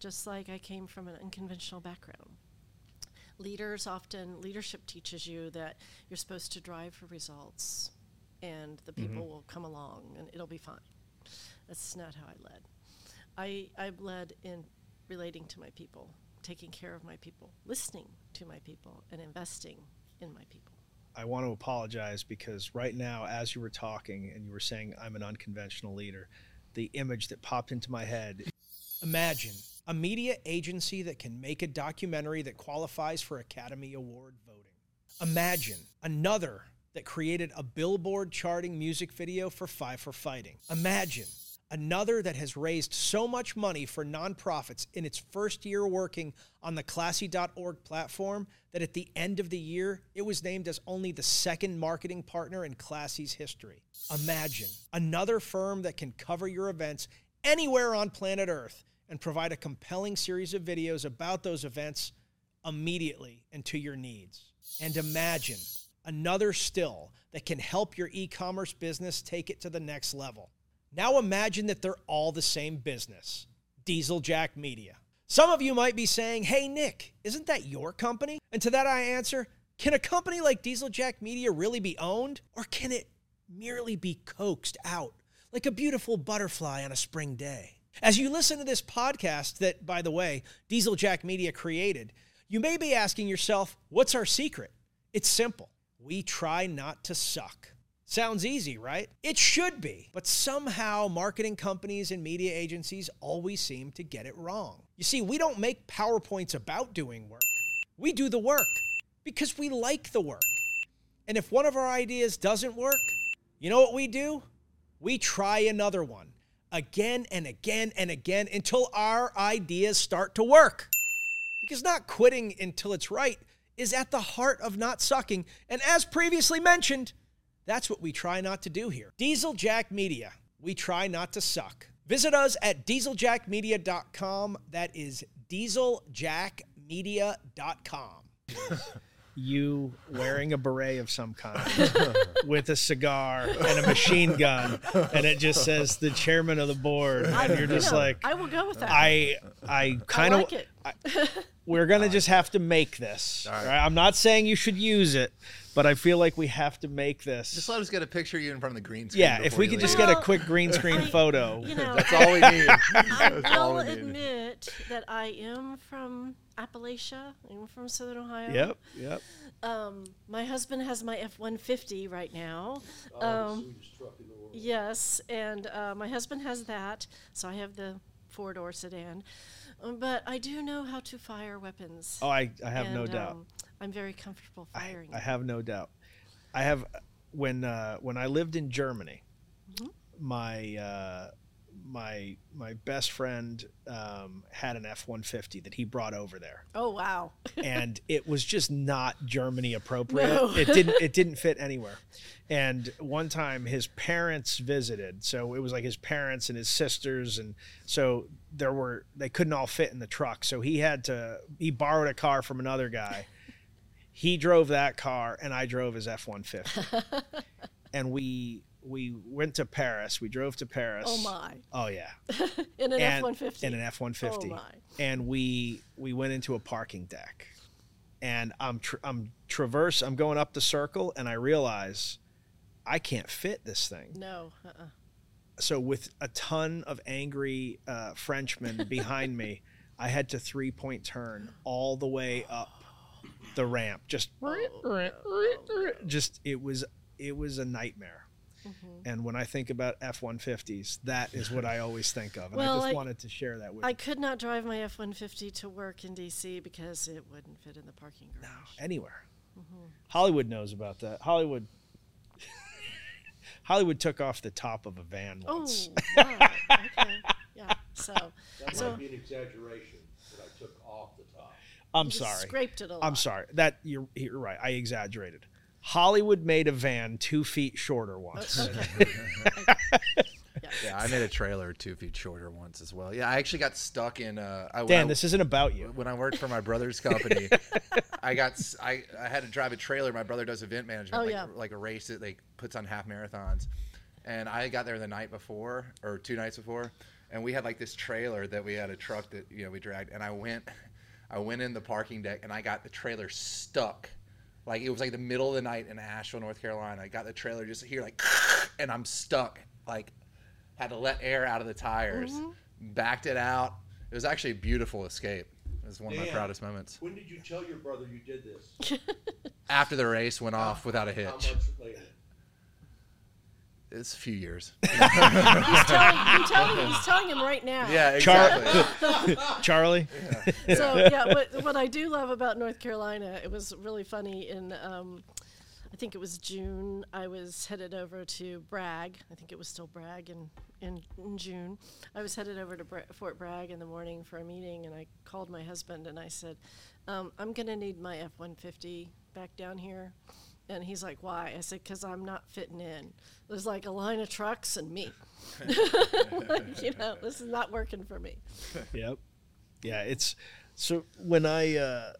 just like I came from an unconventional background. Leaders often, leadership teaches you that you're supposed to drive for results and the people mm-hmm. will come along and it'll be fine. That's not how I led. I, I led in relating to my people, taking care of my people, listening to my people, and investing in my people. I want to apologize because right now, as you were talking and you were saying, I'm an unconventional leader, the image that popped into my head. Imagine a media agency that can make a documentary that qualifies for Academy Award voting. Imagine another that created a Billboard charting music video for Five for Fighting. Imagine another that has raised so much money for nonprofits in its first year working on the Classy dot org platform that at the end of the year, it was named as only the second marketing partner in Classy's history. Imagine another firm that can cover your events anywhere on planet Earth and provide a compelling series of videos about those events immediately and to your needs. And imagine another still that can help your e-commerce business take it to the next level. Now imagine that they're all the same business. Diesel Jack Media. Some of you might be saying, hey, Nick, isn't that your company? And to that I answer, can a company like Diesel Jack Media really be owned? Or can it merely be coaxed out like a beautiful butterfly on a spring day? As you listen to this podcast that, by the way, Diesel Jack Media created, you may be asking yourself, what's our secret? It's simple. We try not to suck. Sounds easy, right? It should be, but somehow marketing companies and media agencies always seem to get it wrong. You see, we don't make PowerPoints about doing work. We do the work because we like the work. And if one of our ideas doesn't work, you know what we do? We try another one again and again and again until our ideas start to work. Because not quitting until it's right is at the heart of not sucking. And as previously mentioned, that's what we try not to do here. Diesel Jack Media. We try not to suck. Visit us at diesel jack media dot com. That is diesel jack media dot com. You wearing a beret of some kind with a cigar and a machine gun, and it just says the chairman of the board, and I, you're just you know, like, I will go with that. I, I kind of like it. I, we're gonna just have to make this. Right. Right? I'm not saying you should use it, but I feel like we have to make this. Just let us get a picture of you in front of the green screen. Yeah, if we could just leave. get a quick green screen I, photo. You know, that's all we need. I will admit that I am from Appalachia. I'm from Southern Ohio. Yep, yep. Um, my husband has my F one fifty right now. Oh, um, the sweetest truck in the world. Yes, and uh, my husband has that, so I have the four-door sedan. Um, but I do know how to fire weapons. Oh, I, I have and, no doubt. Um, I'm very comfortable firing. I, I have no doubt. I have when uh, when I lived in Germany, mm-hmm. my uh, my my best friend um, had an F one fifty that he brought over there. Oh wow! And it was just not Germany appropriate. No. It didn't it didn't fit anywhere. And one time his parents visited, so it was like his parents and his sisters, and so there were they couldn't all fit in the truck. So he had to he borrowed a car from another guy. He drove that car, and I drove his F one fifty. And we we went to Paris. We drove to Paris. Oh, my. Oh, yeah. in an and, F one fifty. In an F one fifty. Oh, my. And we we went into a parking deck. And I'm tra- I'm traverse. I'm going up the circle, and I realize I can't fit this thing. No. Uh-uh. So with a ton of angry uh, Frenchmen behind me, I had to three-point turn all the way up the ramp. Just oh, just it was it was a nightmare. Mm-hmm. And when I think about F one fifties, that is what I always think of. And well, I just I, wanted to share that with I you. I could not drive my F one fifty to work in D C because it wouldn't fit in the parking garage. No, anywhere. Mm-hmm. Hollywood knows about that. Hollywood Hollywood took off the top of a van once. Oh, wow. Okay. Yeah. So that so, might be an exaggeration that I took off the top. I'm sorry. Scraped it a lot. I'm sorry. That you're you're right. I exaggerated. Hollywood made a van two feet shorter once. Okay. yeah. yeah, I made a trailer two feet shorter once as well. Yeah, I actually got stuck in. Uh, I, Dan, I, this isn't about you. When I worked for my brother's company, I got I, I had to drive a trailer. My brother does event management, oh, like, yeah. like a race that like puts on half marathons, and I got there the night before or two nights before, and we had like this trailer that we had a truck that you know we dragged, and I went. I went in the parking deck and I got the trailer stuck. Like it was like the middle of the night in Asheville, North Carolina. I got the trailer just here like, and I'm stuck. Like had to let air out of the tires, mm-hmm. backed it out. It was actually a beautiful escape. It was one Damn. of my proudest moments. When did you tell your brother you did this? After the race went off without a hitch. How much later? It's a few years. he's, telling, he's, telling, he's telling him right now. Yeah, exactly. Charlie. Yeah. So, yeah, what, what I do love about North Carolina, it was really funny. In, um, I think it was June, I was headed over to Bragg. I think it was still Bragg in, in, in June. I was headed over to Bra- Fort Bragg in the morning for a meeting, and I called my husband, and I said, um, I'm going to need my F one fifty back down here. And he's like, why? I said, because I'm not fitting in. There's like a line of trucks and me. like, you know, this is not working for me. Yep. Yeah, it's so when I uh,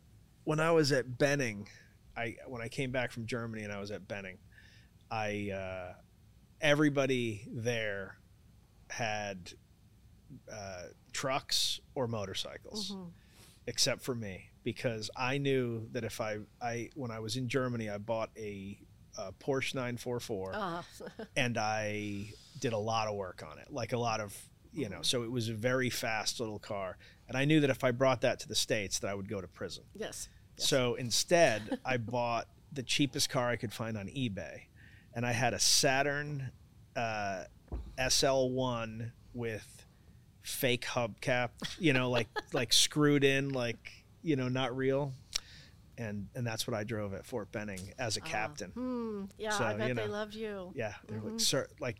when I was at Benning, I when I came back from Germany and I was at Benning, I uh, everybody there had uh, trucks or motorcycles, mm-hmm. except for me, because I knew that if I, I when I was in Germany, I bought a, a Porsche nine forty-four, oh. and I did a lot of work on it, like a lot of, you know, so it was a very fast little car. And I knew that if I brought that to the States, that I would go to prison. Yes. yes. So instead, I bought the cheapest car I could find on eBay. And I had a Saturn uh, S L one with fake hubcap, you know, like like screwed in, like, you know, not real. And and that's what I drove at Fort Benning as a uh, captain. Hmm. Yeah, so, I bet you know, they loved you. Yeah. They were mm-hmm. like, sir, like,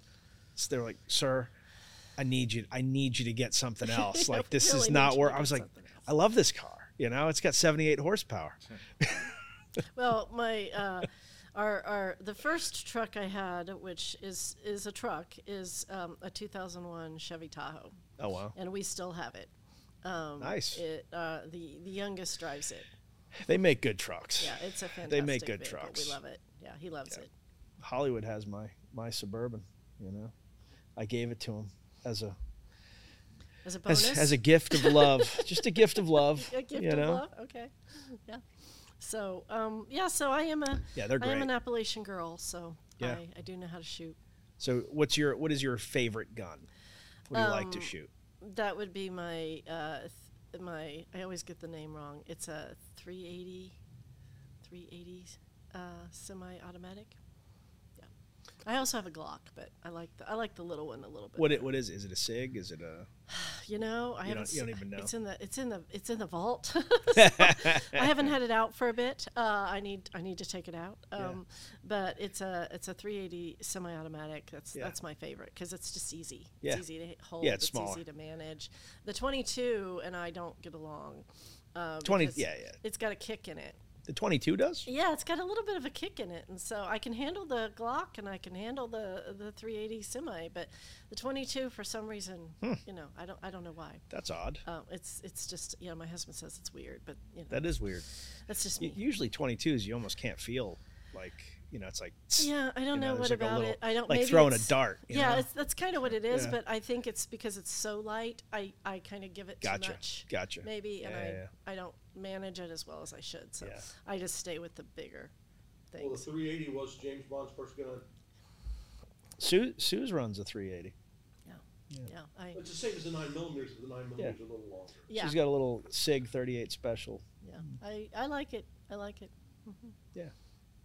they were like, sir. I need you. I need you to get something else. Like this really is not where I was like, I love this car. You know, it's got seventy-eight horsepower. Well, my uh, our our the first truck I had, which is is a truck, is um, a two thousand one Chevy Tahoe. Oh wow! And we still have it. Um, nice. It uh, the the youngest drives it. They make good trucks. Yeah, it's a fantastic. They make good vehicle. Trucks. We love it. Yeah, he loves yeah. it. Hollywood has my my Suburban. You know, I gave it to him. As a as a bonus, as, as a gift of love, just a gift of love. A gift you know? of love, okay, yeah. So, um, yeah. So I am a yeah, they're great. I am an Appalachian girl, so yeah. I, I do know how to shoot. So, what's your what is your favorite gun? What do you um, like to shoot? That would be my uh, th- my. I always get the name wrong. It's a three eighty uh, semi-automatic. I also have a Glock, but I like the I like the little one a little bit. What it, what is it? Is it a SIG? Is it a? You know, I you haven't. Don't, you don't even know. It's in the it's in the it's in the vault. So I haven't had it out for a bit. Uh, I need I need to take it out. Um, yeah. But it's a it's a three eighty semi-automatic. That's yeah. that's my favorite because it's just easy. Yeah. It's easy to hold. Yeah, it's, it's smaller. Easy to manage. The twenty-two and I don't get along. Uh, twenty. Yeah, yeah. It's got a kick in it. The twenty-two does? Yeah, it's got a little bit of a kick in it, and so I can handle the Glock and I can handle the the three eighty semi, but the twenty-two for some reason, hmm. you know, I don't I don't know why. That's odd. Um, it's it's just you know my husband says it's weird, but you know that is weird. That's just me. Usually twenty-twos you almost can't feel like you know it's like yeah I don't you know, know what like about little, it I don't like maybe throwing a dart. You yeah, know? It's, that's kind of what it is, yeah. but I think it's because it's so light. I, I kind of give it gotcha. too much. Gotcha. Maybe yeah, and yeah, I yeah. I don't. manage it as well as I should, so yeah. I just stay with the bigger things. Well, the three eighty was James Bond's first gun. Sue Sue's runs a three eighty. Yeah, yeah. yeah I, it's the same as the nine millimeters, but the nine millimeters yeah. a little longer. Yeah. She's got a little SIG thirty-eight special. Yeah, mm-hmm. I, I like it. I like it. Mm-hmm. Yeah,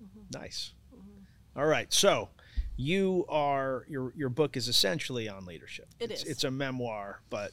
mm-hmm. nice. Mm-hmm. All right, so you are your your book is essentially on leadership. It it's, is. It's a memoir, but.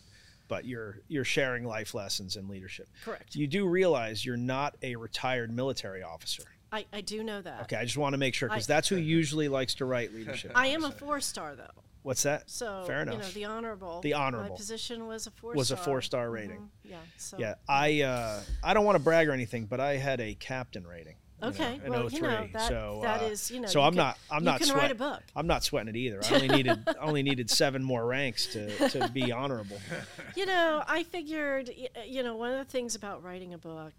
But you're you're sharing life lessons and leadership. Correct. You do realize you're not a retired military officer. I, I do know that. Okay, I just want to make sure because that's who usually likes to write leadership. I am a four star though. What's that? So fair enough. You know, the honorable. The honorable. My position was a four. Was star. a four star rating. Mm-hmm. Yeah. So. Yeah. I uh, I don't want to brag or anything, but I had a captain rating. Okay, you know, well, you know that, so, that uh, is, you know, so I'm can, not, I'm not sweating. Write a book. I'm not sweating it either. I only needed, only needed seven more ranks to, to be honorable. You know, I figured, you know, one of the things about writing a book,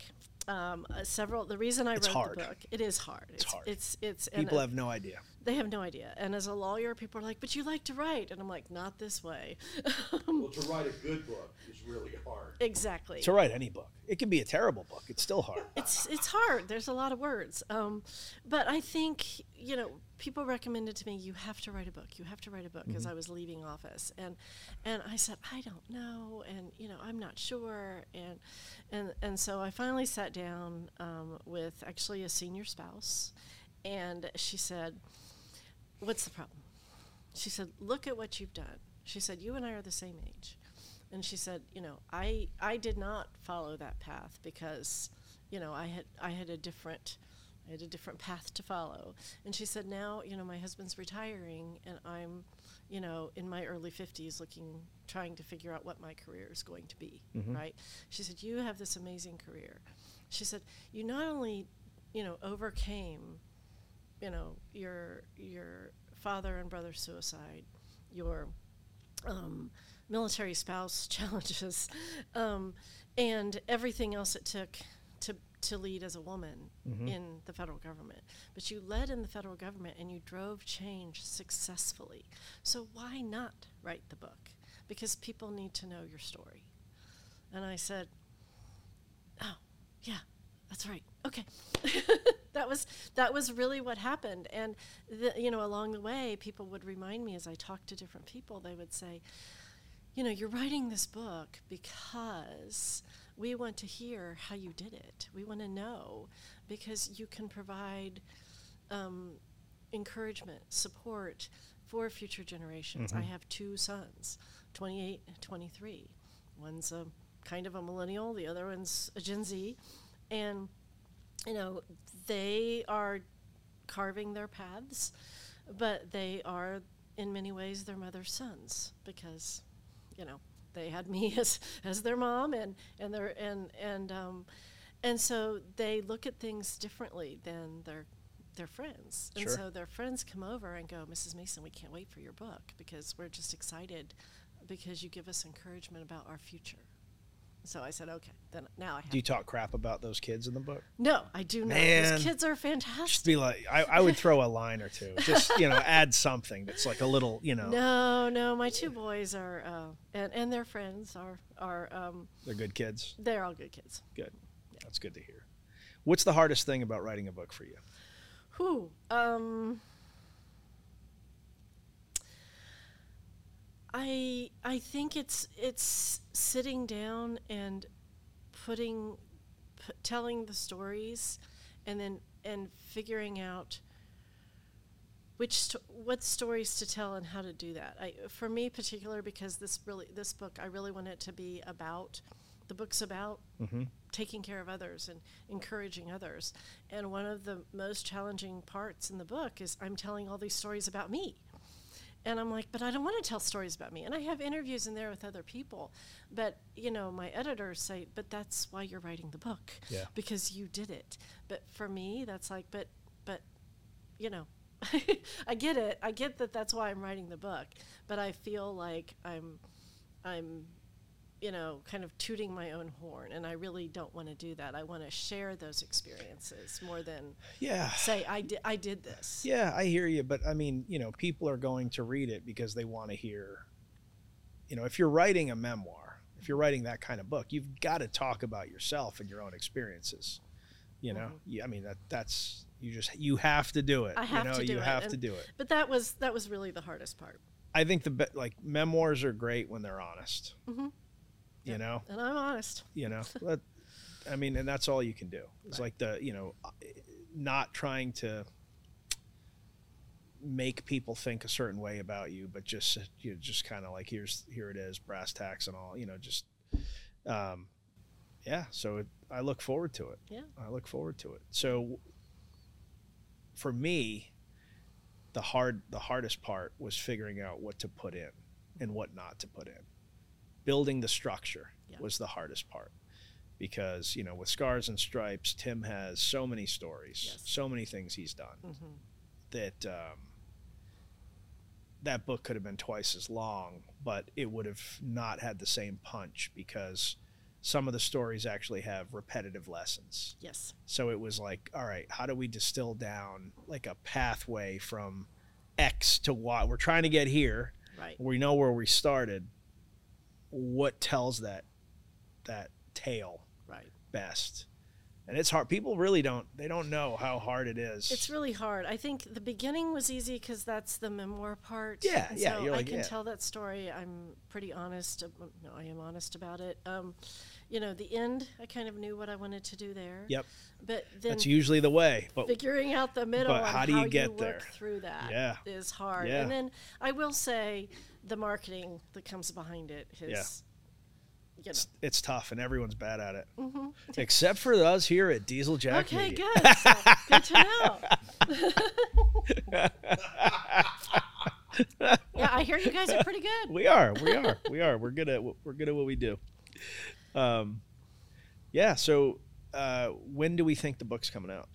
um, uh, several. The reason I it's wrote hard. the book, it is hard. It's, it's hard. It's it's and people uh, have no idea. They have no idea. And as a lawyer, people are like, but you like to write. And I'm like, not this way. Well, to write a good book is really hard. Exactly. To write any book. It can be a terrible book. It's still hard. It's it's hard. There's a lot of words. Um, but I think, you know, people recommended to me, you have to write a book. You have to write a book mm-hmm. as I was leaving office. And and I said, I don't know. And, you know, I'm not sure. And, and, and so I finally sat down um, with actually a senior spouse. And she said, what's the problem? She said, look at what you've done. She said, you and I are the same age. And she said, you know, I I did not follow that path because, you know, I had I had a different I had a different path to follow. And she said, now, you know, my husband's retiring and I'm, you know, in my early fifties looking, trying to figure out what my career is going to be, mm-hmm. right? She said, you have this amazing career. She said, you not only, you know, overcame you know, your your father and brother's suicide, your um, military spouse challenges, um, and everything else it took to to lead as a woman mm-hmm. in the federal government. But you led in the federal government and you drove change successfully. So why not write the book? because people need to know your story. And I said, oh, yeah, that's right. Okay. That was that was really what happened. And, the, you know, along the way, people would remind me as I talked to different people, they would say, you know, you're writing this book because we want to hear how you did it. We want to know because you can provide um, encouragement, support for future generations. Mm-hmm. I have two sons, twenty-eight and twenty-three. One's a kind of a millennial, the other one's a Gen Z. And, you know, they are carving their paths, but they are in many ways their mother's sons because, you know, they had me as, as their mom, and and their and and um, and so they look at things differently than their their friends. And sure. So their friends come over and go, Missus Mason, we can't wait for your book because we're just excited because you give us encouragement about our future. So I said, okay, then now I have. Do you talk crap about those kids in the book? No, I do not. Man, those kids are fantastic. Just be like, I, I would throw a line or two. Just, you know, add something that's like a little, you know. No, no, my two boys are, uh, and, and their friends are. are um, they're good kids? They're all good kids. Good. Yeah. That's good to hear. What's the hardest thing about writing a book for you? Whew. Um, I I think it's it's sitting down and putting p- telling the stories, and then and figuring out which sto- what stories to tell and how to do that. I for me particular because this really this book I really want it to be about the book's about mm-hmm. taking care of others and encouraging others. And one of the most challenging parts in the book is I'm telling all these stories about me. And I'm like, but I don't want to tell stories about me. And I have interviews in there with other people. But, you know, my editors say, but that's why you're writing the book. Yeah. Because you did it. But for me, that's like, but, but, you know, I get it. I get that that's why I'm writing the book. But I feel like I'm, I'm, you know, kind of tooting my own horn. And I really don't want to do that. I want to share those experiences more than yeah. say, I, di- I did this. Yeah, I hear you. But I mean, you know, people are going to read it because they want to hear, you know, if you're writing a memoir, if you're writing that kind of book, you've got to talk about yourself and your own experiences. You know, mm-hmm. yeah, I mean, that that's, you just, you have to do it. I have you know, to do you it. have and, to do it. But that was, that was really the hardest part. I think the, be- like memoirs are great when they're honest. Mm-hmm. You know, and I'm honest, you know, let, I mean, and that's all you can do. It's right. like the, you know, not trying to make people think a certain way about you, but just, you know, just kind of like, here's, here it is, brass tacks and all, you know, just, um, yeah. So it, I look forward to it. Yeah. I look forward to it. So for me, the hard, the hardest part was figuring out what to put in and what not to put in. Building the structure yeah. was the hardest part because, you know, with Scars and Stripes, Tim has so many stories, yes. so many things he's done mm-hmm. that um, that book could have been twice as long, but it would have not had the same punch because some of the stories actually have repetitive lessons. Yes. So it was like, all right, how do we distill down like a pathway from X to Y? We're trying to get here. Right. We know where we started. What tells that that tale right best? And it's hard. People really don't they don't know how hard it is. It's really hard. I think the beginning was easy because that's the memoir part. Yeah, and yeah. So you're I like, can yeah. tell that story. I'm pretty honest. No, I am honest about it. Um, you know, the end. I kind of knew what I wanted to do there. Yep. But then that's usually the way. But figuring out the middle. But how do you how get you there? Work through that yeah. is hard. Yeah. And then I will say. The marketing that comes behind it is, yeah. you know. It's, it's tough, and everyone's bad at it. Mm-hmm. Except for us here at Diesel Jack Media. Okay, good. So, good to know. Yeah, I hear you guys are pretty good. We are. We are. We are. We're good at we're good at what we do. Um, yeah. So, uh, when do we think the book's coming out?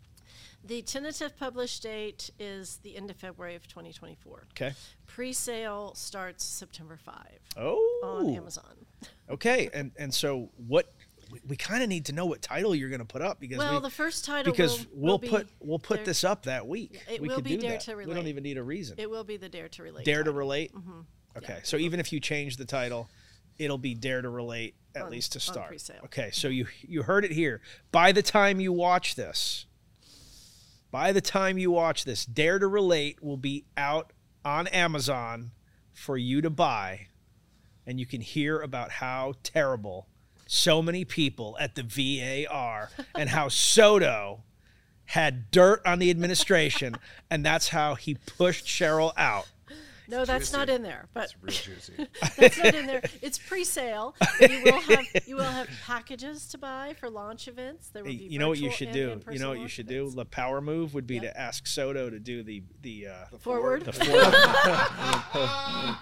The tentative publish date is the end of February of twenty twenty-four. Okay. Pre-sale starts September fifth oh. on Amazon. Okay. And and so what we, we kind of need to know what title you're going to put up because Well, we, the first title because will, we'll will put we'll put Dare, this up that week. It we will be Dare that. to Relate. We don't even need a reason. It will be the Dare to Relate. Dare title. to Relate. Mm-hmm. Okay. Yeah. So even if you change the title, it'll be Dare to Relate, at on, least to start. Pre-sale. Okay. So you, you heard it here. By the time you watch this, by the time you watch this, Dare to Relate will be out on Amazon for you to buy, and you can hear about how terrible so many people at the V A are and how Soto had dirt on the administration, and that's how he pushed Cheryl out. No, that's juicy. Not in there. But it's real juicy. That's not in there. It's pre-sale. You will have you will have packages to buy for launch events. There will be. You know what you should do. You know what you should events. do. The power move would be yep. to ask Soto to do the the, uh, the forward. The forward.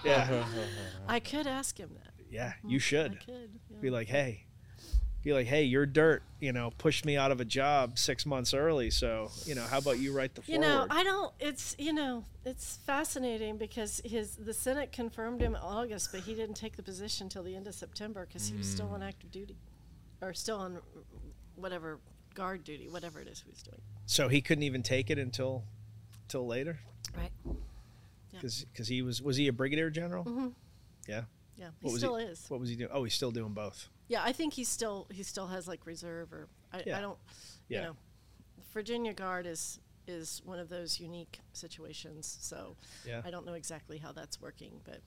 Yeah. I could ask him that. Yeah, you should. I could, yeah. Be like, hey. Be like, hey, your dirt, you know, pushed me out of a job six months early. So, you know, how about you write the forward? You know, I don't. It's you know, it's fascinating because his the Senate confirmed him in August, but he didn't take the position till the end of September because he was still on active duty, or still on whatever guard duty, whatever it is he was doing. So he couldn't even take it until, till later. Right. Because yeah. he was was he a brigadier general? Mm-hmm. Yeah. Yeah, he what still he, is. What was he doing? Oh, he's still doing both. Yeah, I think he still he still has like reserve or I, yeah. I don't you yeah. know. Virginia Guard is is one of those unique situations, so yeah. I don't know exactly how that's working, but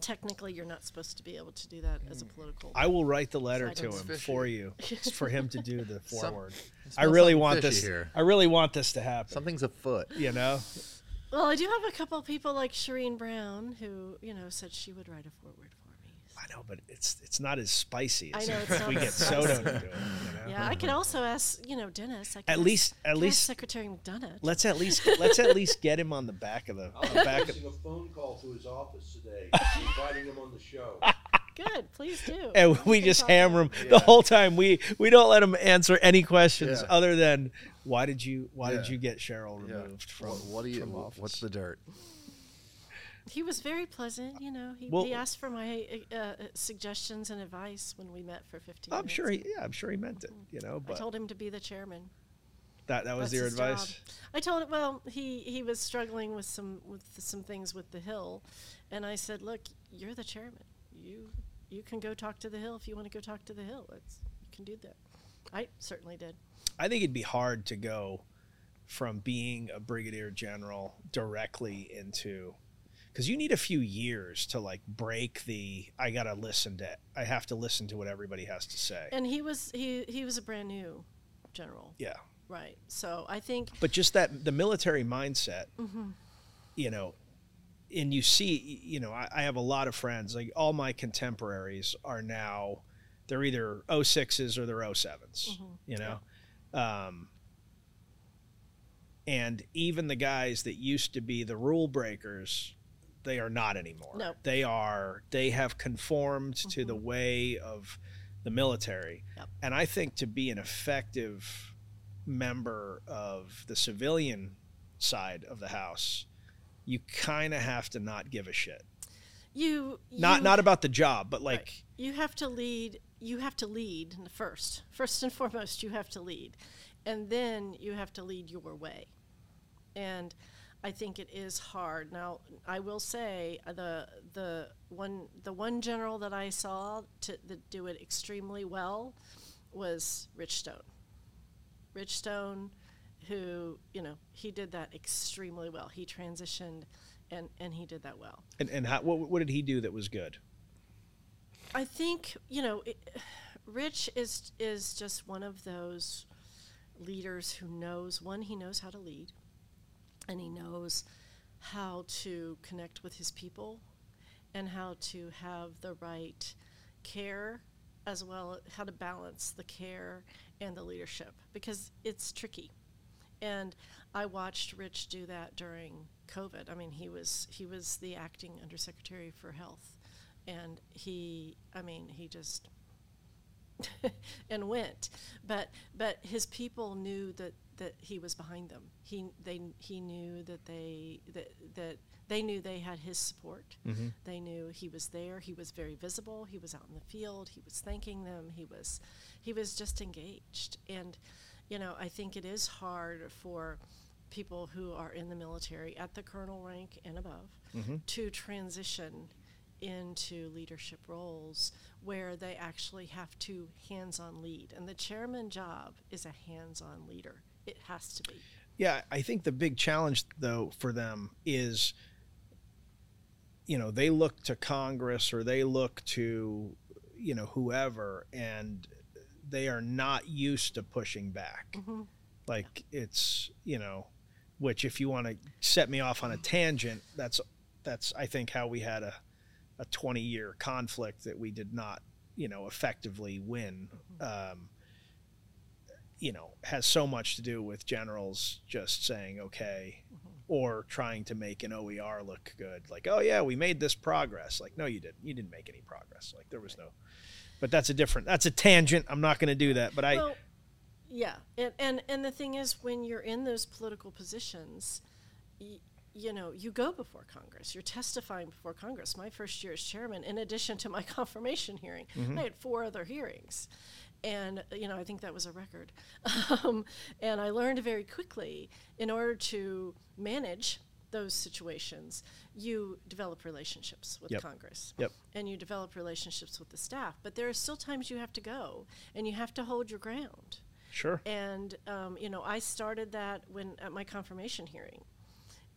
technically you're not supposed to be able to do that mm. as a political. I will write the letter to him fishy. for you for him to do the forward. Some, I really want this here. I really want this to happen. Something's afoot, you know. Well, I do have a couple of people like Shireen Brown who, you know, said she would write a forward for. I know, but it's it's not as spicy as I know, it's if not we get spicy. Soto to do it. You know? Yeah, I could also ask, you know, Dennis. I can at ask, least, at least, ask Secretary McDonough. Let's at least let's at least get him on the back of the, the back. I'm making a phone call to his office today, inviting him on the show. Good, please do. And we just hammer him yeah. the whole time. We we don't let him answer any questions yeah. other than why did you why yeah. did you get Cheryl removed yeah. from what, what do you from office? What's the dirt? He was very pleasant, you know. He, well, he asked for my uh, uh, suggestions and advice when we met for fifteen I'm minutes. I'm sure he, yeah, I'm sure he meant it, you know. But I told him to be the chairman. That that was That's your advice? Job. I told him, well, he, he was struggling with some with some things with the Hill, and I said, look, you're the chairman. You you can go talk to the Hill if you want to go talk to the Hill. It's, you can do that. I certainly did. I think it'd be hard to go from being a brigadier general directly into... Because you need a few years to like break the. I gotta listen to. I have to listen to what everybody has to say. And he was he he was a brand new general. Yeah. Right. So I think. But just that the military mindset, mm-hmm. you know, and you see, you know, I, I have a lot of friends. Like all my contemporaries are now, they're either oh sixes or they're oh sevens. Mm-hmm. You know, yeah. um, and even the guys that used to be the rule breakers. They are not anymore. No. They are. They have conformed mm-hmm. to the way of the military. Yep. And I think to be an effective member of the civilian side of the house, you kind of have to not give a shit. You, you not not about the job, but like right. you have to lead. You have to lead first. First and foremost, you have to lead, and then you have to lead your way, and. I think it is hard. Now, I will say the the one the one general that I saw to the, do it extremely well was Rich Stone. Rich Stone, who you know he did that extremely well. He transitioned, and, and he did that well. And and how, what what did he do that was good? I think you know, it, Rich is is just one of those leaders who knows one. He knows how to lead. And he knows how to connect with his people and how to have the right care as well, how to balance the care and the leadership because it's tricky. And I watched Rich do that during COVID. I mean, he was he was the acting undersecretary for health. And he, I mean, he just, and went. But but his people knew that that he was behind them. He they he knew that they that that they knew they had his support. Mm-hmm. They knew he was there. He was very visible. He was out in the field. He was thanking them. He was he was just engaged. And you know, I think it is hard for people who are in the military at the colonel rank and above mm-hmm. to transition into leadership roles where they actually have to hands-on lead. And the chairman job is a hands-on leader. It has to be. Yeah, I think the big challenge, though, for them is, you know, they look to Congress or they look to, you know, whoever, and they are not used to pushing back. Mm-hmm. Like yeah. It's, you know, which if you want to set me off on a tangent, that's, that's I think, how we had a, a twenty-year conflict that we did not, you know, effectively win. Mm-hmm. Um, you know, has so much to do with generals just saying, okay, mm-hmm. or trying to make an O E R look good. Like, oh yeah, we made this progress. Like, no, you didn't, you didn't make any progress. Like there was no, but that's a different, that's a tangent. I'm not going to do that, but I, well, yeah. And, and, and the thing is, when you're in those political positions, y- you know, you go before Congress, you're testifying before Congress. My first year as chairman, in addition to my confirmation hearing, mm-hmm. I had four other hearings. And, you know, I think that was a record. Um, and I learned very quickly, in order to manage those situations, you develop relationships with yep. Congress. Yep. And you develop relationships with the staff. But there are still times you have to go, and you have to hold your ground. Sure. And, um, you know, I started that when at my confirmation hearing.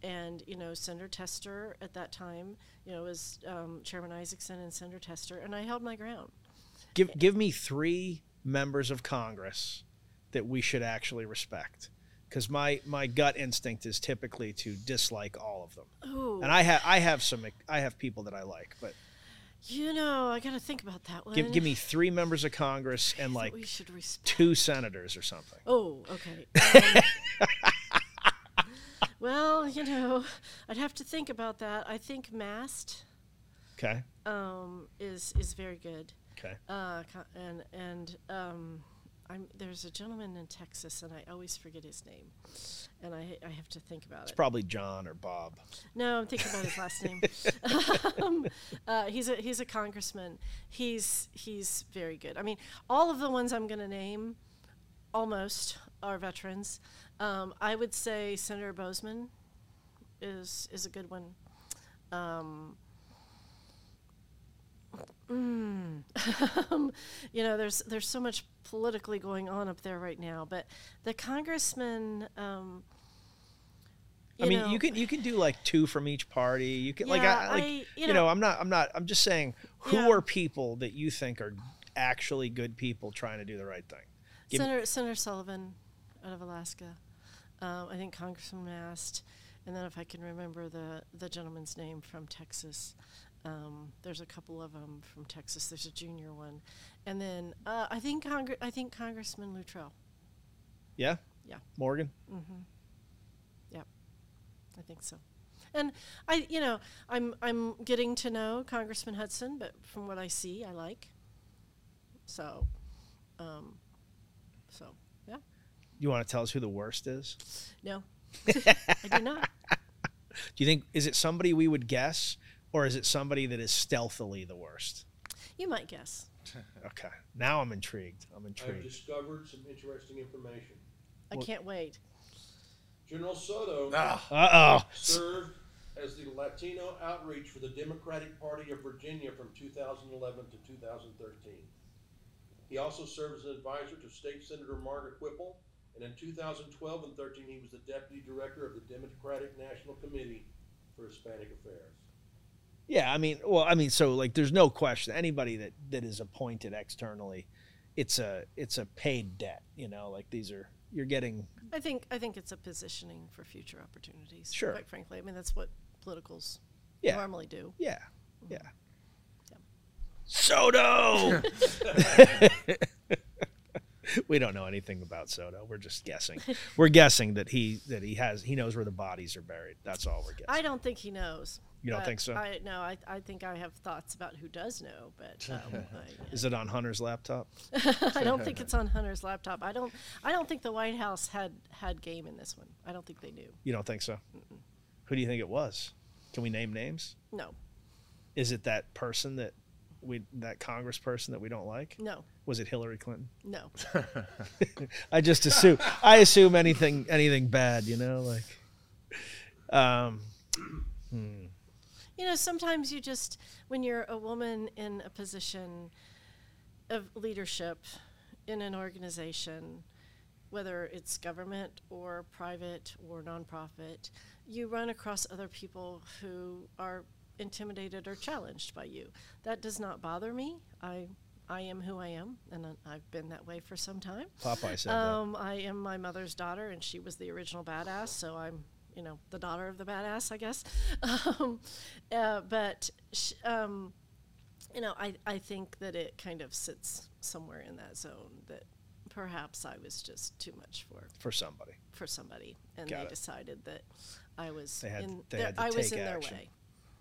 And, you know, Senator Tester at that time, you know, was um, Chairman Isaacson and Senator Tester, and I held my ground. Give give me three members of Congress that we should actually respect, because my, my gut instinct is typically to dislike all of them. Ooh. And I have I have some I have people that I like, but you know I got to think about that one. Give, give me three members of Congress and like we should respect. Two senators or something. Oh, okay. Um, well, you know, I'd have to think about that. I think Mast. Okay. Um, is is very good. Okay. Uh, and and um, I'm, there's a gentleman in Texas, and I always forget his name, and I I have to think about it's it. It's probably John or Bob. No, I'm thinking about his last name. um, uh, he's a he's a congressman. He's he's very good. I mean, all of the ones I'm going to name, almost are veterans. Um, I would say Senator Bozeman is is a good one. Um, Mm. um, you know, there's there's so much politically going on up there right now, but the congressman. Um, I mean, know, you can you can do like two from each party. You can yeah, like I like I, you, you know, know I'm not I'm not I'm just saying who yeah. are people that you think are actually good people trying to do the right thing. Give Senator me. Senator Sullivan out of Alaska, um, I think Congressman Mast, and then if I can remember the the gentleman's name from Texas. Um, there's a couple of them from Texas. There's a junior one, and then uh, I think Congre- I think Congressman Luttrell. Yeah. Yeah. Morgan. Mm-hmm. Yeah, I think so. And I, you know, I'm I'm getting to know Congressman Hudson, but from what I see, I like. So, um, so yeah. You want to tell us who the worst is? No, I do not. Do you think is it somebody we would guess? Or is it somebody that is stealthily the worst? You might guess. Okay. Now I'm intrigued. I'm intrigued. I've discovered some interesting information. I well, can't wait. General Soto ah. served as the Latino outreach for the Democratic Party of Virginia from two thousand eleven to two thousand thirteen. He also served as an advisor to State Senator Margaret Whipple, and in two thousand twelve and thirteen, he was the deputy director of the Democratic National Committee for Hispanic Affairs. Yeah, I mean, well, I mean, so like, there's no question. Anybody that, that is appointed externally, it's a it's a paid debt. You know, like these are you're getting. I think I think it's a positioning for future opportunities. Sure. Quite frankly, I mean that's what politicals yeah. normally do. Yeah. Mm-hmm. Yeah. Yeah. Soto. We don't know anything about Soto. We're just guessing. We're guessing that he that he has he knows where the bodies are buried. That's all we're guessing. I don't think he knows. You don't think so? I, no, I I think I have thoughts about who does know, but um, I, yeah. Is it on Hunter's laptop? I don't think it's on Hunter's laptop. I don't I don't think the White House had, had game in this one. I don't think they knew. You don't think so? Mm-mm. Who do you think it was? Can we name names? No. Is it that person that we that congressperson that we don't like? No. Was it Hillary Clinton? No. I just assume I assume anything anything bad, you know, like um. Hmm. you know, sometimes you just, when you're a woman in a position of leadership in an organization, whether it's government or private or nonprofit, you run across other people who are intimidated or challenged by you. That does not bother me. I I am who I am, and uh, I've been that way for some time. Popeye said um, that. I am my mother's daughter, and she was the original badass, so I'm, you know, the daughter of the badass, I guess. um, uh, but, sh- um, you know, I, I think that it kind of sits somewhere in that zone that perhaps I was just too much for. For somebody. For somebody, and Got they it. decided that I was they had, in, they had to I take was in action. their way.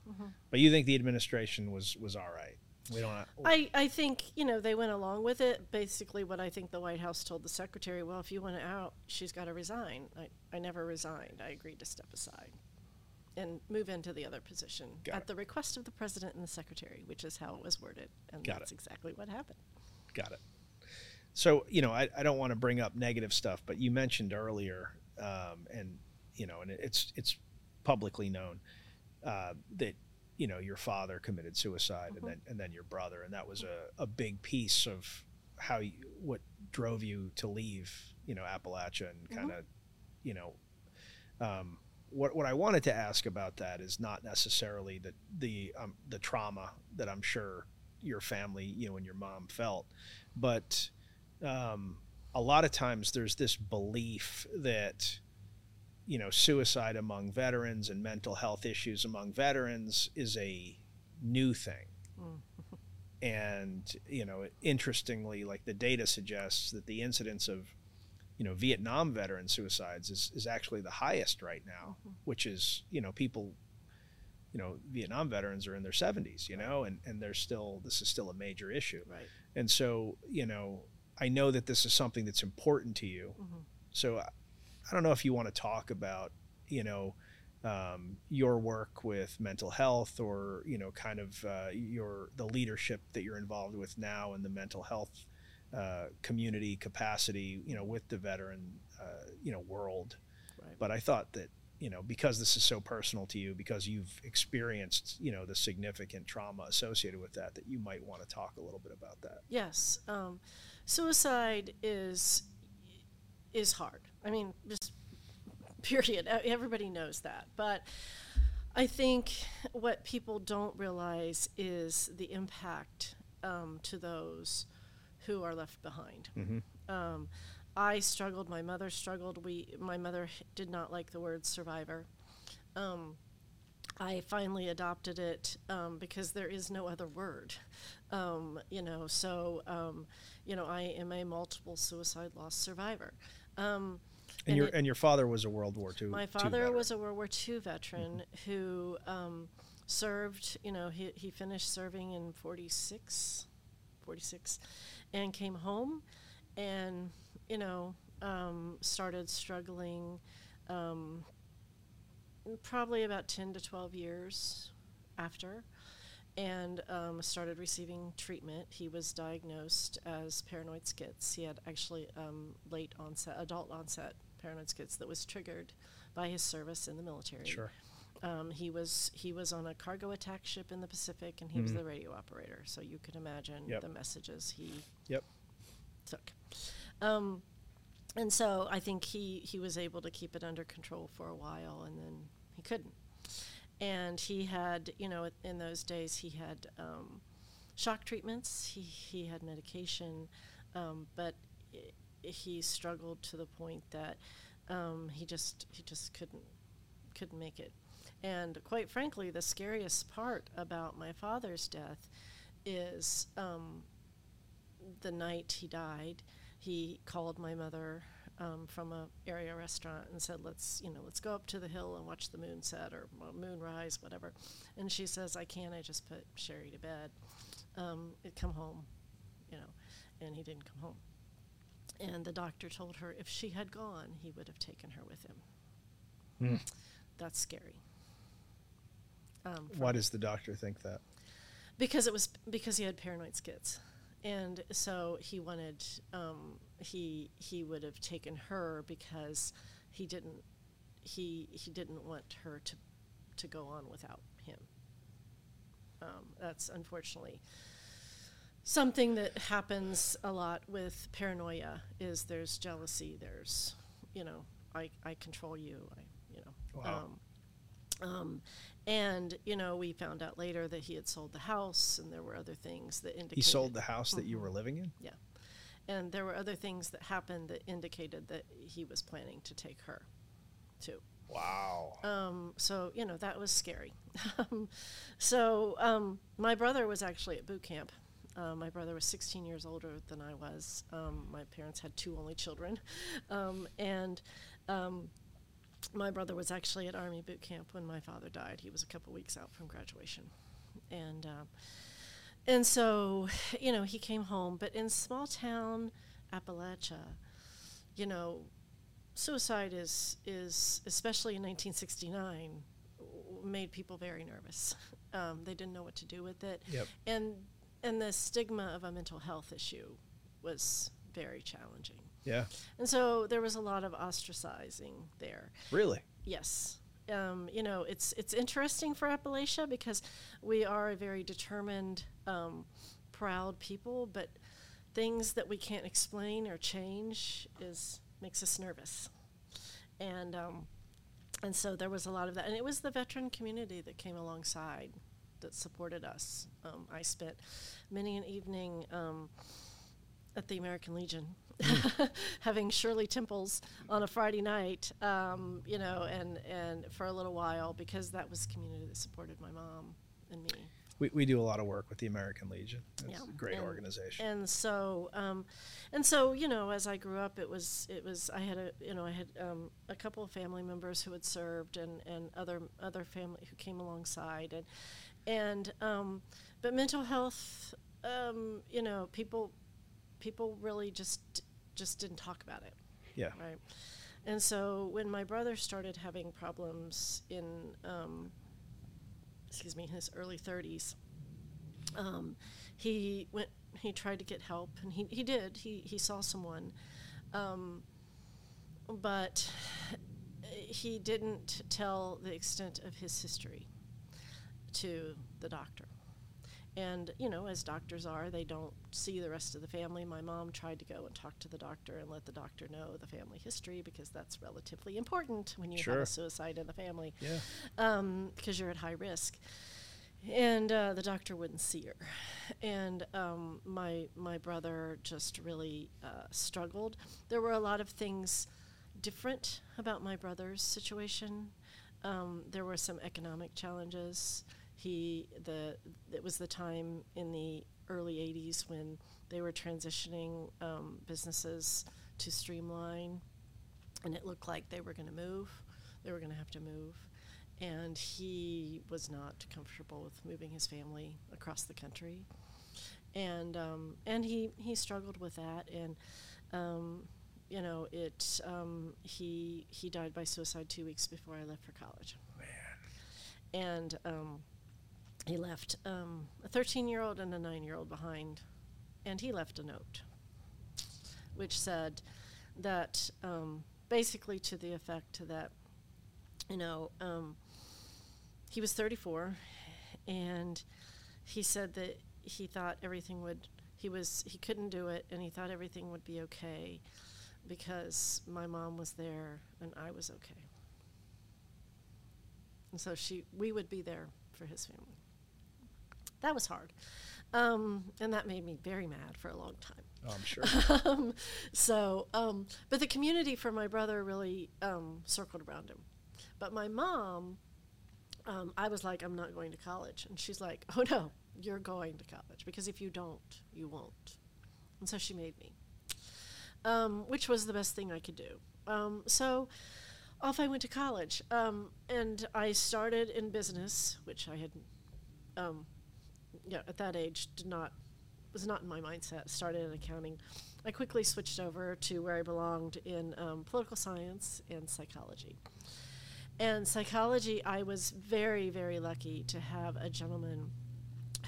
Mm-hmm. But you think the administration was, was all right? We don't. Have, I, I think, you know, they went along with it. Basically what I think the White House told the secretary, well, if you want out, she's got to resign. I, I never resigned. I agreed to step aside and move into the other position got at it. the request of the president and the secretary, which is how it was worded. And got that's it. exactly what happened. Got it. So, you know, I, I don't want to bring up negative stuff, but you mentioned earlier, um, and, you know, and it's it's publicly known uh, that, you know, your father committed suicide, mm-hmm. and then and then your brother, and that was a, a big piece of how you, what drove you to leave, you know, Appalachia and kind of, mm-hmm. you know, um, what what I wanted to ask about that is not necessarily the the um, the trauma that I'm sure your family, you know, and your mom felt, but um, a lot of times there's this belief that, you know, suicide among veterans and mental health issues among veterans is a new thing. Mm. And, you know, interestingly, like the data suggests that the incidence of, you know, Vietnam veteran suicides is, is actually the highest right now, mm-hmm. which is, you know, people, you know, Vietnam veterans are in their seventies, you know, and, and they're still, this is still a major issue. Right. And so, you know, I know that this is something that's important to you. Mm-hmm. So I, I don't know if you want to talk about, you know, um, your work with mental health, or, you know, kind of uh, your the leadership that you're involved with now in the mental health uh, community capacity, you know, with the veteran, uh, you know, world. Right. But I thought that, you know, because this is so personal to you, because you've experienced, you know, the significant trauma associated with that, that you might want to talk a little bit about that. Yes. Um, suicide is is hard. I mean, just period. Everybody knows that. But I think what people don't realize is the impact um, to those who are left behind. Mm-hmm. Um, I struggled. My mother struggled. We, my mother did not like the word survivor. Um, I finally adopted it um, because there is no other word. Um, you know, so, um, you know, I am a multiple suicide loss survivor. Um, And, and your it, and your father was a World War Two. My father was a World War Two veteran, mm-hmm. who um, served. You know, he he finished serving in forty-six, forty-six, and came home, and you know um, started struggling, um, probably about ten to twelve years after, and um, started receiving treatment. He was diagnosed as paranoid schiz. He had actually um, late onset, adult onset paranoid schiz that was triggered by his service in the military. Sure. Um, he was he was on a cargo attack ship in the Pacific, and he mm-hmm. was the radio operator. So you can imagine yep. the messages he yep. took. Um, and so I think he, he was able to keep it under control for a while, and then he couldn't. And he had, you know, in those days he had um, shock treatments, he, he had medication, um, but I- he struggled to the point that um, he just he just couldn't couldn't make it. And quite frankly, the scariest part about my father's death is um, the night he died, he called my mother Um, from a area restaurant and said, let's, you know, let's go up to the hill and watch the moon set or moon rise, whatever. And she says, I can't, I just put Sherry to bed. Um, it come home, you know, and he didn't come home. And the doctor told her if she had gone, he would have taken her with him. Mm. That's scary. Um, Why does the doctor think that? Because it was, because he had paranoid schiz. And so he wanted, um, he he would have taken her because he didn't he he didn't want her to to go on without him. Um, that's unfortunately something that happens a lot with paranoia. Is there's jealousy, there's, you know, I, I control you, I, you know. Wow. Um, um, and, you know, we found out later that he had sold the house, and there were other things that indicated. He sold the house mm-hmm. that you were living in? Yeah. And there were other things that happened that indicated that he was planning to take her, too. Wow. Um, so, you know, that was scary. so um, my brother was actually at boot camp. Uh, my brother was sixteen years older than I was. Um, my parents had two only children. Um, and um, my brother was actually at Army boot camp when my father died. He was a couple weeks out from graduation. And uh, and so, you know, he came home. But in small town Appalachia, you know, suicide is, is especially in nineteen sixty-nine, w- made people very nervous. Um, they didn't know what to do with it. Yep. And And the stigma of a mental health issue was very challenging. Yeah. And so there was a lot of ostracizing there. Really? Yes. Um, you know, it's it's interesting for Appalachia because we are a very determined, um, proud people, but things that we can't explain or change is makes us nervous. And um, and so there was a lot of that. And it was the veteran community that came alongside that supported us. Um, I spent many an evening um, at the American Legion, mm. having Shirley Temples on a Friday night, um, you know, and, and for a little while, because that was the community that supported my mom and me. We we do a lot of work with the American Legion. It's yeah. a great and, organization. And so, um, and so, you know, as I grew up, it was it was I had a you know I had um, a couple of family members who had served, and, and other other family who came alongside, and and um, but mental health, um, you know, people people really just just didn't talk about it. Yeah. Right. And so when my brother started having problems in. Um, excuse me, his early thirties, um, he went, he tried to get help, and he, he did, he, he saw someone, um, but he didn't tell the extent of his history to the doctor. And, you know, as doctors are, they don't see the rest of the family. My mom tried to go and talk to the doctor and let the doctor know the family history, because that's relatively important when you sure. have a suicide in the family, yeah. um, because you're at high risk. And uh, the doctor wouldn't see her. And um, my my brother just really uh, struggled. There were a lot of things different about my brother's situation. Um, there were some economic challenges. He the it was the time in the early eighties when they were transitioning um, businesses to streamline, and it looked like they were going to move. They were going to have to move, and he was not comfortable with moving his family across the country, and um, and he he struggled with that, and um, you know it um, he he died by suicide two weeks before I left for college, Man. and. Um, He left um, a thirteen-year-old and a nine-year-old behind, and he left a note which said that um, basically to the effect that, you know, um, he was thirty-four, and he said that he thought everything would, he was, he couldn't do it, and he thought everything would be okay because my mom was there and I was okay. And so she, we would be there for his family. That was hard, um, and that made me very mad for a long time. Oh, I'm sure. um, so, um, but the community for my brother really um, circled around him. But my mom, um, I was like, I'm not going to college, and she's like, oh no, you're going to college, because if you don't, you won't. And so she made me, um, which was the best thing I could do. Um, so. Off I went to college, um, and I started in business, which I had, um, yeah, at that age did not was not in my mindset. Started in accounting, I quickly switched over to where I belonged in um, political science and psychology. And psychology, I was very very lucky to have a gentleman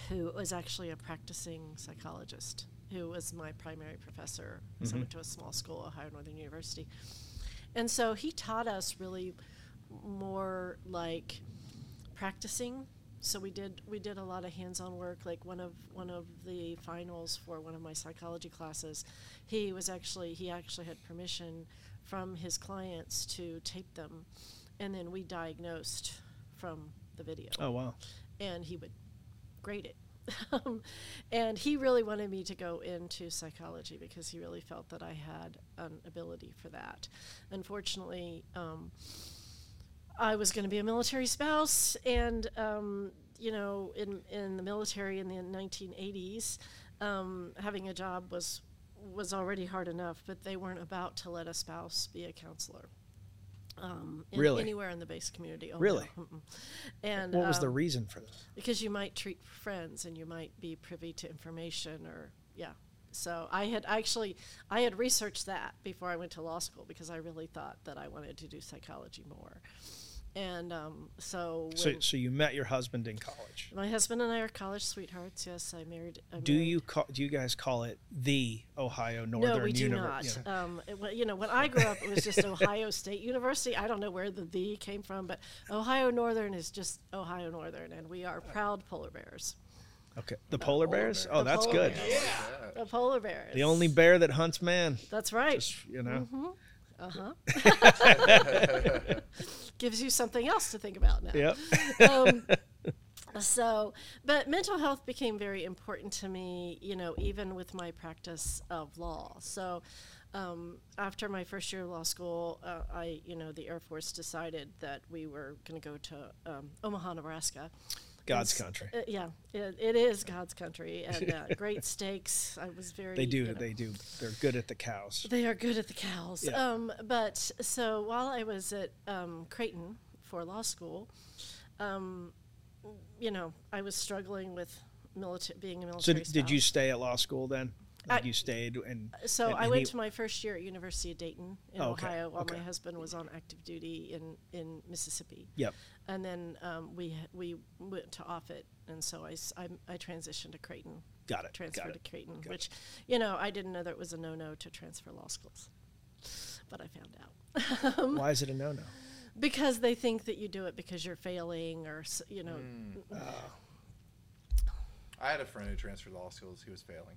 who was actually a practicing psychologist, who was my primary professor. Mm-hmm. So I went to a small school, Ohio Northern University. And so he taught us really more like practicing so we did we did a lot of hands-on work. Like one of one of the finals for one of my psychology classes, he was actually he actually had permission from his clients to tape them, and then we diagnosed from the video. Oh wow! And he would grade it. And he really wanted me to go into psychology because he really felt that I had an ability for that. Unfortunately, um, I was going to be a military spouse, and um, you know, in in the military in the nineteen eighties, um, having a job was was already hard enough, but they weren't about to let a spouse be a counselor. Um, in really? Anywhere in the base community. Oh, really? No. And what um, was the reason for that? Because you might treat friends and you might be privy to information or, yeah. So I had actually, I had researched that before I went to law school because I really thought that I wanted to do psychology more. And um, so, so, so you met your husband in college. My husband and I are college sweethearts. Yes, I married. I do married. you call, do you guys call it the Ohio Northern University? No, we do Univers- not. Yeah. Um, it, well, you know, when I grew up, it was just Ohio State University. I don't know where the "the" came from, but Ohio Northern is just Ohio Northern, and we are proud polar bears. Okay, the, the polar, polar bears. Bear. Oh, the that's good. Bears. Yeah, the polar bears. The only bear that hunts man. That's right. Just, you know. Mm-hmm. Uh huh. Gives you something else to think about now. Yep. um, so, but mental health became very important to me, you know, even with my practice of law. So, um, after my first year of law school, uh, I, you know, the Air Force decided that we were going to go to um, Omaha, Nebraska. God's country. Uh, yeah, it, it is God's country, and uh, great steaks. I was very. They do. You know, they do. They're good at the cows. They are good at the cows. Yeah. Um, but so while I was at um, Creighton for law school, um, you know, I was struggling with milita- being a military. So spouse. Did you stay at law school then? Like I, you stayed and. So and, and I went to my first year at University of Dayton in oh, okay, Ohio, while okay. my husband was on active duty in, in Mississippi. Yep. And then um, we we went to Offit, and so I, I, I transitioned to Creighton. Got it. Transferred got it, to Creighton, which, it. you know, I didn't know that it was a no-no to transfer law schools, but I found out. um, Why is it a no-no? Because they think that you do it because you're failing, or you know. Mm. Oh. I had a friend who transferred law schools. He was failing.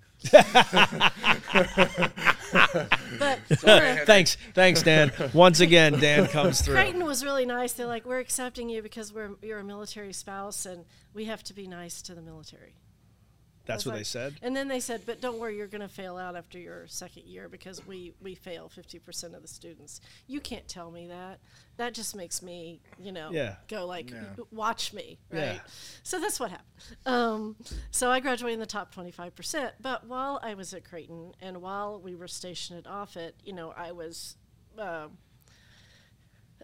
But Sorry, thanks, thanks, Dan. Once again, Dan comes through. Creighton was really nice. They're like, we're accepting you because we're you're a military spouse, and we have to be nice to the military. That's what like, they said? And then they said, but don't worry, you're going to fail out after your second year because we, we fail fifty percent of the students. You can't tell me that. That just makes me, you know, yeah. go like, yeah. watch me, right? Yeah. So that's what happened. Um, so I graduated in the top twenty-five percent. But while I was at Creighton and while we were stationed at Offutt, you know, I was uh,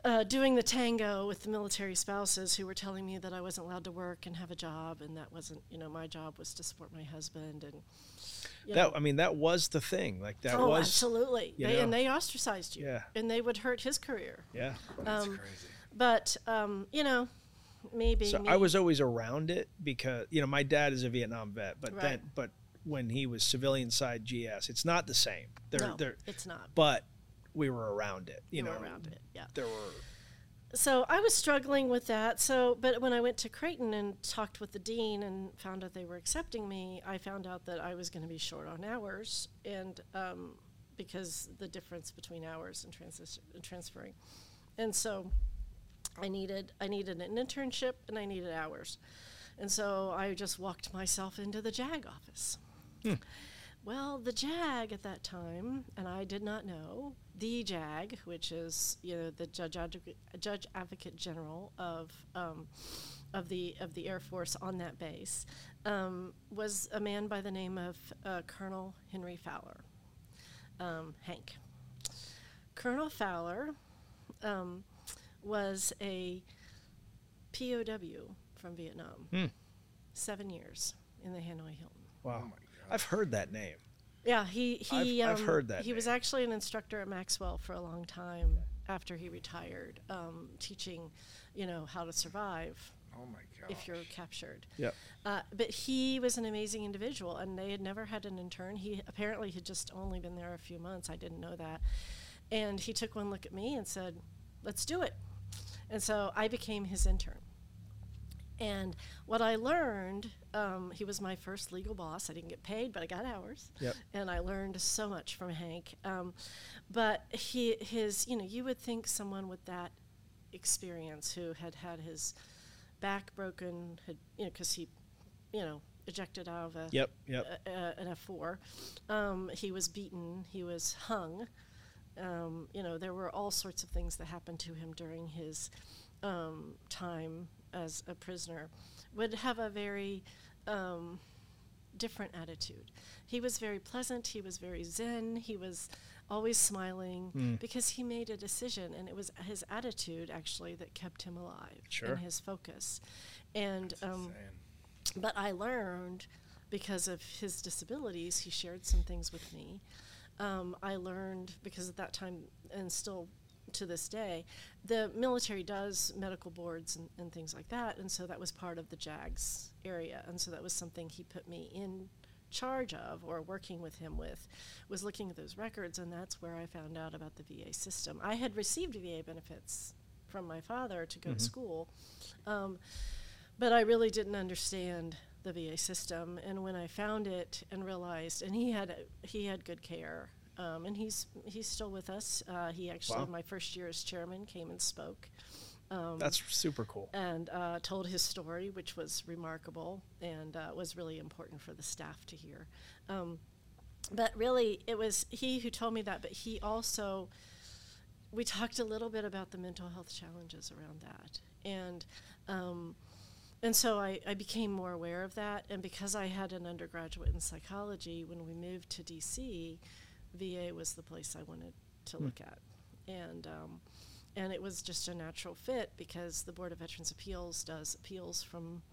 uh, doing the tango with the military spouses who were telling me that I wasn't allowed to work and have a job, and that wasn't, you know, my job was to support my husband. And you that know. I mean, that was the thing. Like that oh, was absolutely. They, know. And they ostracized you. Yeah. And they would hurt his career. Yeah. Um, That's crazy. But um, you know, maybe. So me. I was always around it because you know my dad is a Vietnam vet, but right. then but when he was civilian side G S, it's not the same. They're, no, they're, it's not. But. We were around it, you we know. Were around it, yeah. There were. So I was struggling with that. So, but when I went to Creighton and talked with the dean and found out they were accepting me, I found out that I was going to be short on hours, and um, because the difference between hours and transition and transferring, and so I needed I needed an internship and I needed hours, and so I just walked myself into the JAG office. Hmm. Well, the JAG at that time, and I did not know, the JAG, which is you know the Judge Advocate, Judge Advocate General of um, of the of the Air Force on that base, um, was a man by the name of uh, Colonel Henry Fowler, um, Hank. Colonel Fowler um, was a P O W from Vietnam, hmm. seven years in the Hanoi Hilton. Wow. Oh my I've heard that name. Yeah, he he. I've, um, I've heard that. He name. was actually an instructor at Maxwell for a long time after he retired, um, teaching, you know, how to survive. Oh my God! If you're captured. Yeah. Uh, but he was an amazing individual, and they had never had an intern. He apparently had just only been there a few months. I didn't know that. And he took one look at me and said, "Let's do it." And so I became his intern. And what I learned, um, he was my first legal boss. I didn't get paid, but I got hours. Yep. And I learned so much from Hank. Um, but he, his, you know, you would think someone with that experience who had had his back broken, had, you know, because he, you know, ejected out of a, yep, yep. a, a an F four. Um, he was beaten. He was hung. Um, you know, there were all sorts of things that happened to him during his um, time as a prisoner, would have a very um, different attitude. He was very pleasant, he was very zen, he was always smiling mm. because he made a decision, and it was his attitude actually that kept him alive sure. and his focus. And um, but I learned, because of his disabilities, he shared some things with me. Um, I learned, because at that time, and still to this day, the military does medical boards and, and things like that, and so that was part of the J A G's area, and so that was something he put me in charge of, or working with him with, was looking at those records, and that's where I found out about the V A system. I had received V A benefits from my father to go mm-hmm. to school, um, but I really didn't understand the V A system, and when I found it and realized, and he had a, he had good care. Um, and he's he's still with us. Uh, he actually, wow. my first year as chairman, came and spoke. Um, That's super cool. And uh, told his story, which was remarkable, and uh, was really important for the staff to hear. Um, but really, it was he who told me that, but he also, we talked a little bit about the mental health challenges around that. And um, and so I, I became more aware of that, and because I had an undergraduate in psychology, when we moved to D C, V A was the place I wanted to mm. look at, and um, and it was just a natural fit, because the Board of Veterans Appeals does appeals from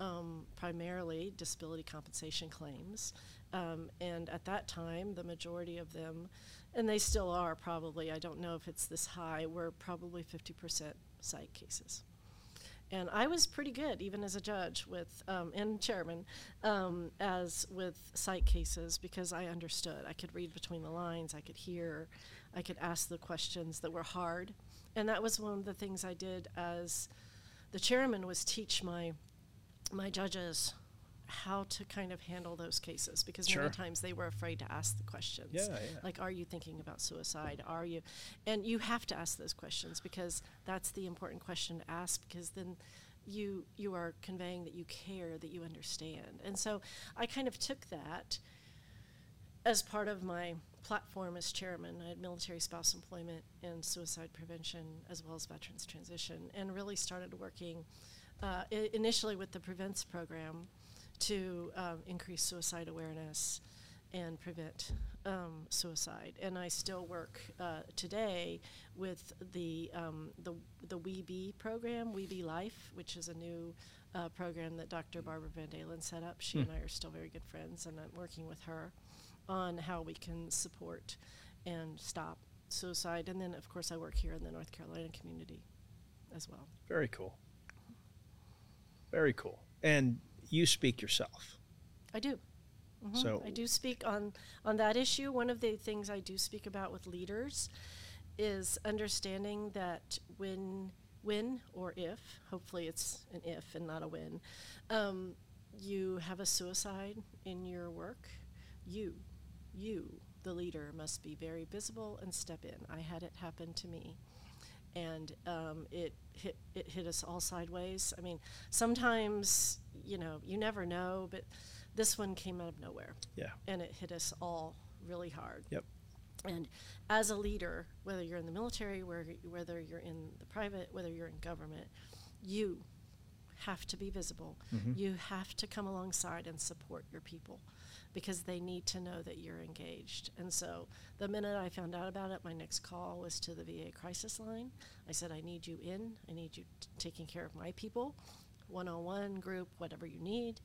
um, primarily disability compensation claims, um, and at that time the majority of them, and they still are probably, I don't know if it's this high, were probably fifty percent psych cases. And I was pretty good, even as a judge with um, and chairman, um, as with psych cases, because I understood. I could read between the lines. I could hear. I could ask the questions that were hard. And that was one of the things I did as the chairman, was teach my my judges how to kind of handle those cases, because sure. many times they were afraid to ask the questions. Yeah, yeah. Like, are you thinking about suicide? Are you? And you have to ask those questions, because that's the important question to ask, because then you you are conveying that you care, that you understand. And so I kind of took that as part of my platform as chairman. I had military spouse employment and suicide prevention, as well as veterans transition, and really started working uh, I- initially with the Prevents program, to um, increase suicide awareness and prevent um, suicide. And I still work uh, today with the um, the the We Be program, We Be Life, which is a new uh, program that Doctor Barbara Van Dalen set up. She mm. and I are still very good friends, and I'm working with her on how we can support and stop suicide. And then, of course, I work here in the North Carolina community as well. Very cool. Very cool. And you speak yourself. I do. Mm-hmm. So I do speak on, on that issue. One of the things I do speak about with leaders is understanding that when, when or if, hopefully it's an if and not a when, um, you have a suicide in your work, you, you, the leader, must be very visible and step in. I had it happen to me. And um, it hit it hit us all sideways. I mean, sometimes, you know, you never know, but this one came out of nowhere. Yeah. And it hit us all really hard. Yep. And as a leader, whether you're in the military, whether you're in the private, whether you're in government, you have to be visible. Mm-hmm. You have to come alongside and support your people, because they need to know that you're engaged. And so the minute I found out about it, my next call was to the V A crisis line. I said, I need you in. I need you t- taking care of my people, one-on-one, group, whatever you need.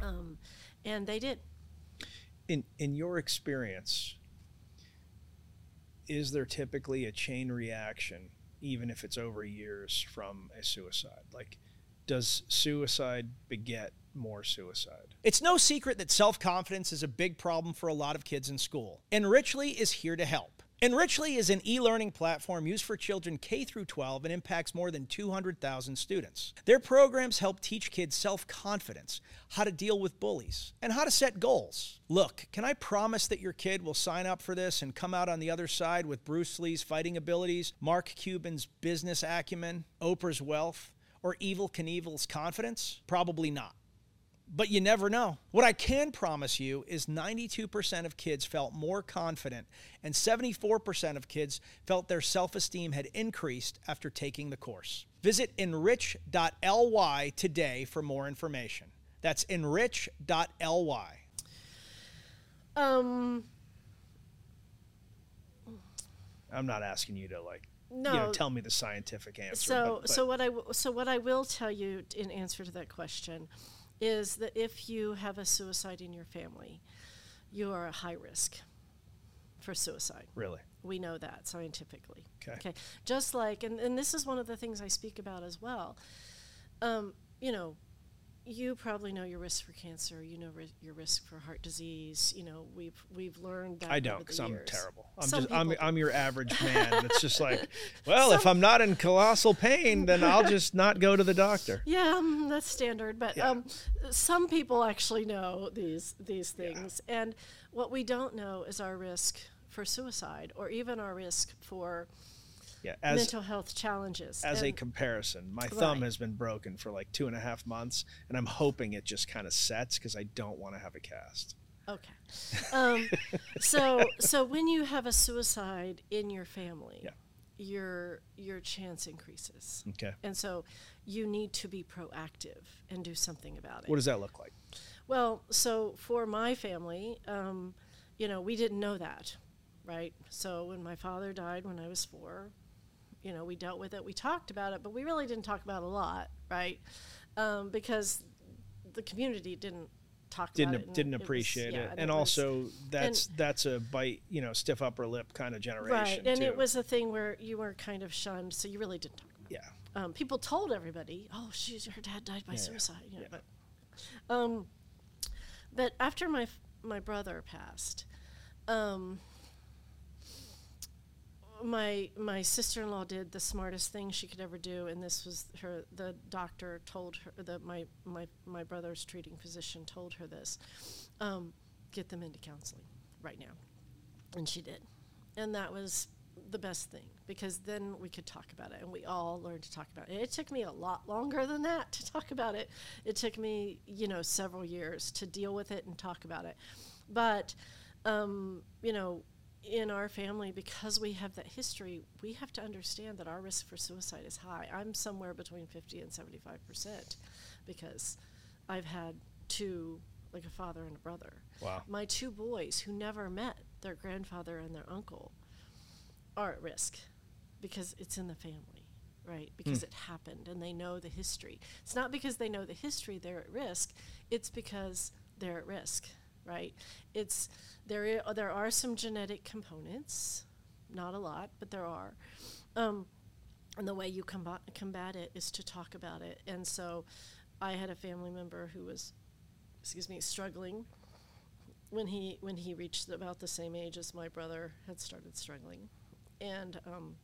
Um, and they did. In in your experience, is there typically a chain reaction, even if it's over years, from a suicide? Like, does suicide beget more suicide? It's no secret that self-confidence is a big problem for a lot of kids in school. Enrichly is here to help. Enrichly is an e-learning platform used for children K through twelve and impacts more than two hundred thousand students. Their programs help teach kids self-confidence, how to deal with bullies, and how to set goals. Look, can I promise that your kid will sign up for this and come out on the other side with Bruce Lee's fighting abilities, Mark Cuban's business acumen, Oprah's wealth, or Evel Knievel's confidence? Probably not. But you never know. What I can promise you is ninety-two percent of kids felt more confident and seventy-four percent of kids felt their self-esteem had increased after taking the course. Visit enrich dot l y today for more information. That's enrich dot l y. Um, I'm not asking you to like no, you know, tell me the scientific answer. So, but, but. so what I w- so what I will tell you in answer to that question is that if you have a suicide in your family, you are a high risk for suicide. Really? We know that scientifically. Okay. Okay. Just like, and, and this is one of the things I speak about as well. Um, you know, you probably know your risk for cancer. You know ri- your risk for heart disease. You know, we've we've learned that. I don't, because I'm years. terrible. I'm Some just I'm, I'm your average man. It's just like, well, Some if I'm not in colossal pain, then I'll just not go to the doctor. Yeah, um, that's standard. But yeah. um, some people actually know these these things, yeah. and what we don't know is our risk for suicide, or even our risk for. Yeah, as, mental health challenges. As and, a comparison, my right. thumb has been broken for like two and a half months, and I'm hoping it just kind of sets because I don't want to have a cast. Okay. Um, so so when you have a suicide in your family, yeah. your your chance increases. Okay. And so you need to be proactive and do something about it. What does that look like? Well, so for my family, um, you know, we didn't know that, right? So when my father died when I was four, you know, we dealt with it. We talked about it, but we really didn't talk about it a lot, right? Um, because the community didn't talk didn't about a, it. Didn't it appreciate was, yeah, it. And, and it also, was, that's and, that's a bite, you know, stiff upper lip kind of generation, right, and too. It was a thing where you were kind of shunned, so you really didn't talk about yeah. it. Yeah. Um, people told everybody, oh, she's, her dad died by yeah. suicide. You know, yeah. but, um, but after my my brother passed, um, My my sister-in-law did the smartest thing she could ever do, and this was her. The doctor told her that my my, my brother's treating physician told her this: um, get them into counseling right now, and she did, and that was the best thing because then we could talk about it, and we all learned to talk about it. It took me a lot longer than that to talk about it. It took me, you know, several years to deal with it and talk about it, but um, you know. In our family, because we have that history, we have to understand that our risk for suicide is high. I'm somewhere between fifty and seventy-five percent because I've had two, like a father and a brother. Wow. My two boys who never met their grandfather and their uncle are at risk because it's in the family, right? Because mm. it happened and they know the history. It's not because they know the history they're at risk. It's because they're at risk. Right, it's there. I- there are some genetic components, not a lot, but there are. Um, and the way you combat combat it is to talk about it. And so, I had a family member who was, excuse me, struggling when he when he reached about the same age as my brother had started struggling, and um,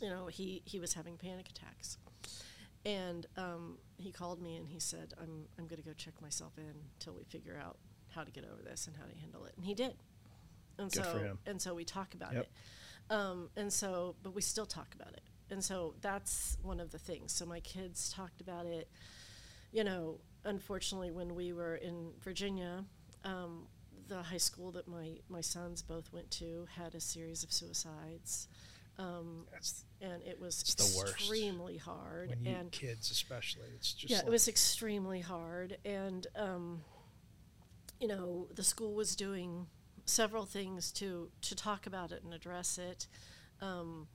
you know he he was having panic attacks. And um, he called me and he said, "I'm I'm going to go check myself in till we figure out how to get over this and how to handle it," and he did. And Good so for him. And so we talk about yep. it, um, and so but we still talk about it, and so that's one of the things. So my kids talked about it. You know, unfortunately, when we were in Virginia, um, the high school that my my sons both went to had a series of suicides. Um, that's, and it was extremely hard. When you and kids, especially, it's just yeah, like it was extremely hard. And um, you know, the school was doing several things to to talk about it and address it. Um,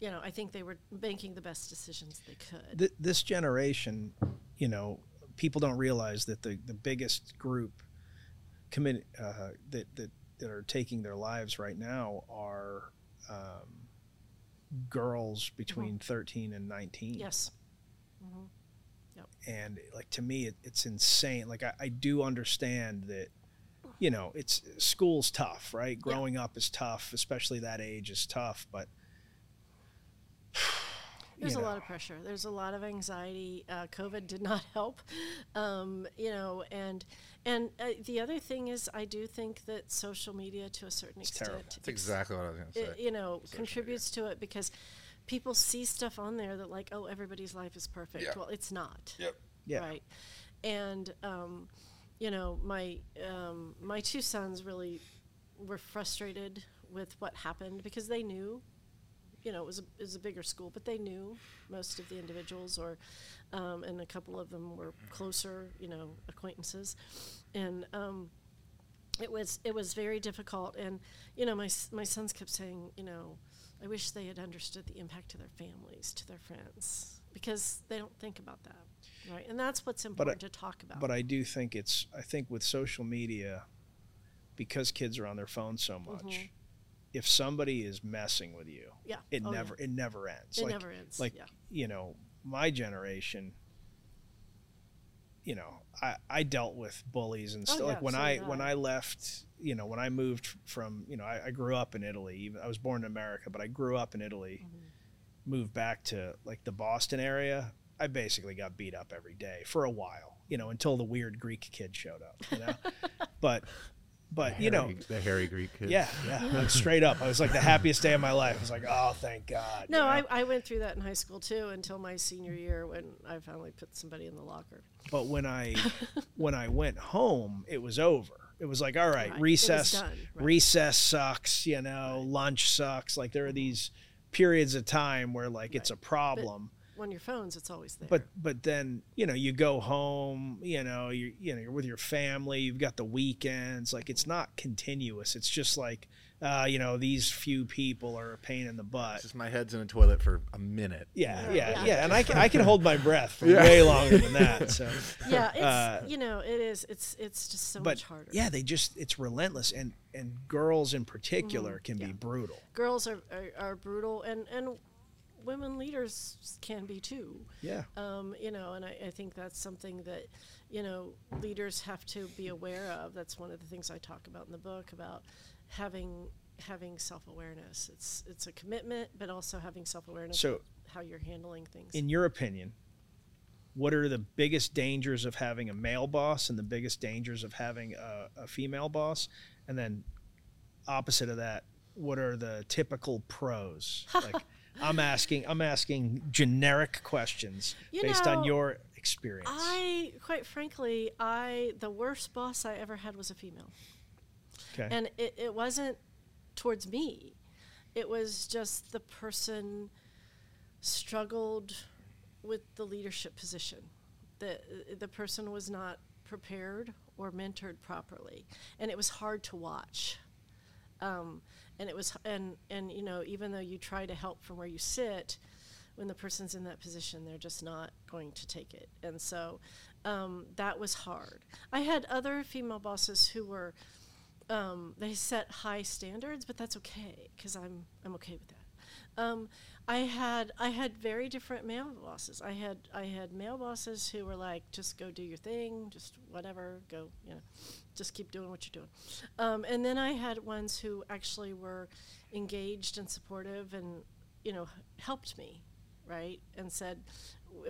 you know, I think they were making the best decisions they could. Th- this generation, you know, people don't realize that the the biggest group commit uh, that that. that are taking their lives right now are um, girls between mm-hmm. thirteen and nineteen. Yes. Mm-hmm. Yep. And like, to me, it, it's insane. Like I, I do understand that you know, it's school's tough, right? Growing yeah. up is tough, especially that age is tough, but there's you know. a lot of pressure. There's a lot of anxiety. Uh, COVID did not help, um, you know, and and uh, the other thing is I do think that social media to a certain it's extent. Terrible. That's exactly what I was going to say. You know, social contributes media. to it because people see stuff on there that like, oh, everybody's life is perfect. Yeah. Well, it's not. Yep. Yeah. Right. And, um, you know, my um, my two sons really were frustrated with what happened because they knew. You know, it was, a, it was a bigger school, but they knew most of the individuals, or um, and a couple of them were closer, you know, acquaintances, and um, it was it was very difficult. And you know, my my sons kept saying, you know, I wish they had understood the impact to their families, to their friends, because they don't think about that, right? And that's what's important I, to talk about. But I do think it's I think with social media, because kids are on their phones so much. Mm-hmm. If somebody is messing with you, yeah. it oh, never yeah. it never ends. It like, never ends. Like yeah. you know, my generation, you know, I, I dealt with bullies and stuff. Oh, yeah, like when so I when I left, you know, when I moved from, you know, I, I grew up in Italy. Even I was born in America, but I grew up in Italy. Mm-hmm. Moved back to like the Boston area. I basically got beat up every day for a while, you know, until the weird Greek kid showed up. You know, but. But, hairy, you know, the hairy Greek kids. Yeah, yeah. Like straight up. I was like the happiest day of my life. I was like, oh, thank God. No, you know? I, I went through that in high school, too, until my senior year when I finally put somebody in the locker. But when I when I went home, it was over. It was like, all right, right. recess done, right. recess sucks, you know, right. lunch sucks. Like there are these periods of time where, like, right. it's a problem. But on your phones, it's always there. But but then, you know, you go home, you know, you're, you know, you're with your family, you've got the weekends. Like, it's not continuous. It's just like, uh, you know, these few people are a pain in the butt. It's just my head's in the toilet for a minute. Yeah, yeah, yeah. yeah. yeah. And I can, I can hold my breath for yeah. way longer than that. So yeah, it's, uh, you know, it is. It's it's just so but, much harder. Yeah, they just, it's relentless. And, and girls in particular mm-hmm. can yeah. be brutal. Girls are, are, are brutal. And, and women leaders can be too. Yeah. Um, you know, and I, I think that's something that, you know, leaders have to be aware of. That's one of the things I talk about in the book about having having self-awareness. It's it's a commitment, but also having self-awareness so of how you're handling things. In your opinion, what are the biggest dangers of having a male boss and the biggest dangers of having a, a female boss? And then opposite of that, what are the typical pros? Like I'm asking I'm asking generic questions you based know, on your experience. I quite frankly, I the worst boss I ever had was a female. Okay. And it, it wasn't towards me. It was just the person struggled with the leadership position. The the person was not prepared or mentored properly, and it was hard to watch. Um And it was, and, and, you know, even though you try to help from where you sit, when the person's in that position, they're just not going to take it. And so um, that was hard. I had other female bosses who were, um, they set high standards, but that's okay, because I'm, I'm okay with that. Um, I had, I had very different male bosses. I had, I had male bosses who were like, just go do your thing, just whatever, go, you know. Just keep doing what you're doing. Um, and then I had ones who actually were engaged and supportive and, you know, helped me, right? And said,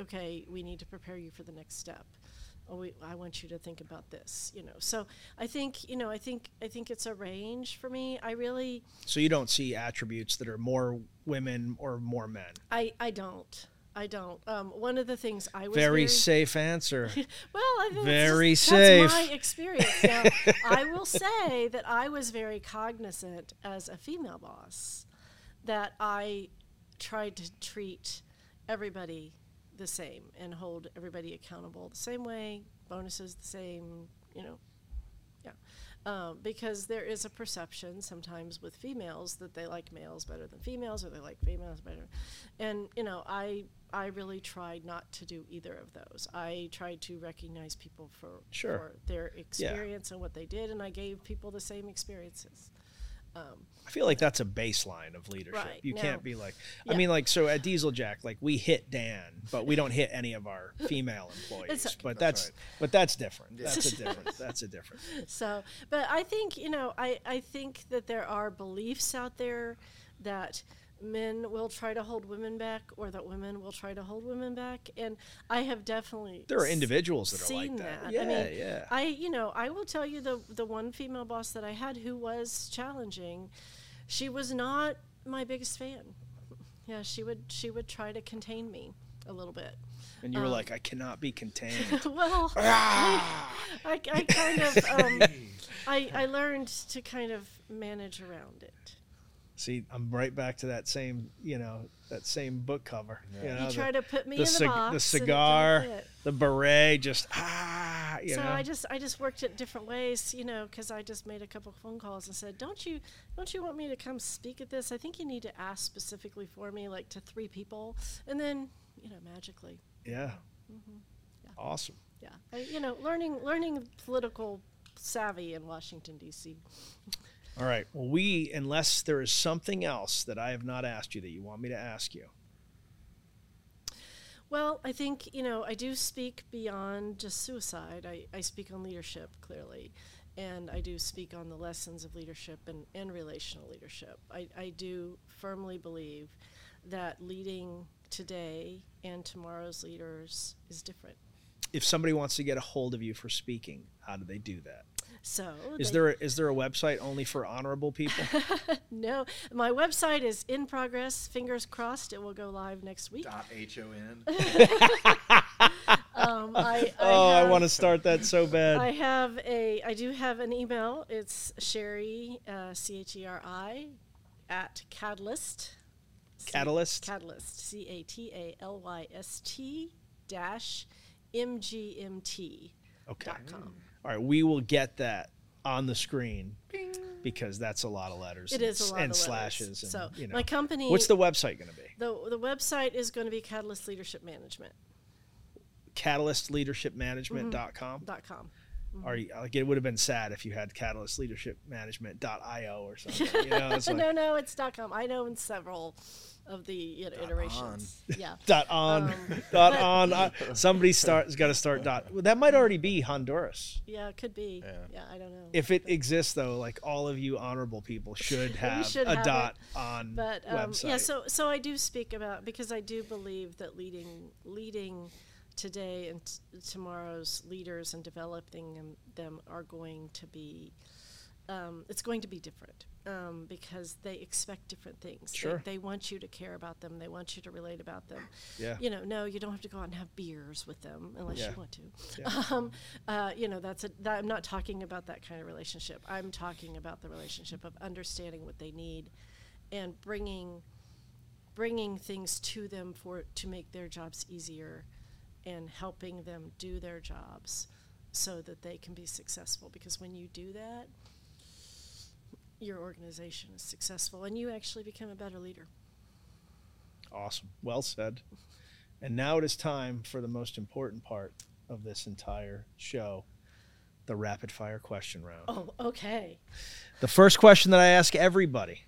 okay, we need to prepare you for the next step. Oh, we, I want you to think about this, you know. So I think, you know, I think I think it's a range for me. I really... So you don't see attributes that are more women or more men? I, I don't. I don't. Um, one of the things I was very, very safe answer. Well, I think very that's, just, safe. That's my experience. Now, I will say that I was very cognizant as a female boss that I tried to treat everybody the same and hold everybody accountable the same way. Bonuses the same, you know. Yeah, um, because there is a perception sometimes with females that they like males better than females, or they like females better. And you know, I. I really tried not to do either of those. I tried to recognize people for, sure. for their experience yeah. and what they did, and I gave people the same experiences. Um, I feel like that's a baseline of leadership. Right, you no. can't be like, I yeah. mean, like, so at Diesel Jack, like we hit Dan, but we don't hit any of our female employees. That's, but that's, that's right. but that's different. Yeah. That's a different. That's a different. So, but I think, you know, I, I think that there are beliefs out there that men will try to hold women back, or that women will try to hold women back, and I have definitely there are individuals that seen are like that. that. Yeah, I mean, yeah. I you know I will tell you the the one female boss that I had who was challenging, she was not my biggest fan. Yeah, she would she would try to contain me a little bit. And you were um, like, I cannot be contained. Well, ah! I, I I kind of um, I I learned to kind of manage around it. See, I'm right back to that same, you know, that same book cover. Yeah. You know, you try the, to put me the in the cig- box. The cigar, the beret, just ah. You so know? I just, I just worked it different ways, you know, because I just made a couple phone calls and said, "Don't you, don't you want me to come speak at this? I think you need to ask specifically for me, like to three people, and then, you know, magically." Yeah. Mm-hmm. Yeah. Awesome. Yeah, I, you know, learning, learning political savvy in Washington D C All right. Well, we, unless there is something else that I have not asked you that you want me to ask you. Well, I think, you know, I do speak beyond just suicide. I, I speak on leadership, clearly. And I do speak on the lessons of leadership and, and relational leadership. I, I do firmly believe that leading today and tomorrow's leaders is different. If somebody wants to get a hold of you for speaking, how do they do that? So is there a, is there a website only for honorable people? No, my website is in progress. Fingers crossed, it will go live next week. Dot H O N. um, I, I oh, have, I want to start that so bad. I have a, I do have an email. It's Sherry, uh, C H E R I, at Catalyst. C- Catalyst. Catalyst. C A T A L Y S T dash M G M T. Okay. Dot com. All right, we will get that on the screen Bing. Because that's a lot of letters. It and is a lot and of slashes. Letters. And, so you know. My company. What's the website going to be? The the website is going to be Catalyst Leadership Management. Catalyst Leadership Management dot com. Mm-hmm. .com. Mm-hmm. Are you, like it would have been sad if you had Catalyst Leadership Management dot I O or something. You know, it's like, no, no, it's .com. I know in several of the you know, iterations. On. Yeah. dot on. Um, dot on. I, somebody starts got to start dot. Well, that might already be Honduras. Yeah, it could be. Yeah, yeah I don't know. If it but. exists though, like all of you honorable people should have should a have dot it. on but, um, website. Yeah, so so I do speak about because I do believe that leading leading today and t- tomorrow's leaders and developing them, them are going to be um, it's going to be different. Um, because they expect different things. Sure. They, they want you to care about them. They want you to relate about them. Yeah. You know, no, you don't have to go out and have beers with them unless yeah. you want to. Yeah. Um, uh, you know, that's a, that I'm not talking about that kind of relationship. I'm talking about the relationship of understanding what they need and bringing bringing things to them for to make their jobs easier and helping them do their jobs so that they can be successful. Because when you do that, your organization is successful, and you actually become a better leader. Awesome. Well said. And now it is time for the most important part of this entire show, the rapid-fire question round. Oh, okay. The first question that I ask everybody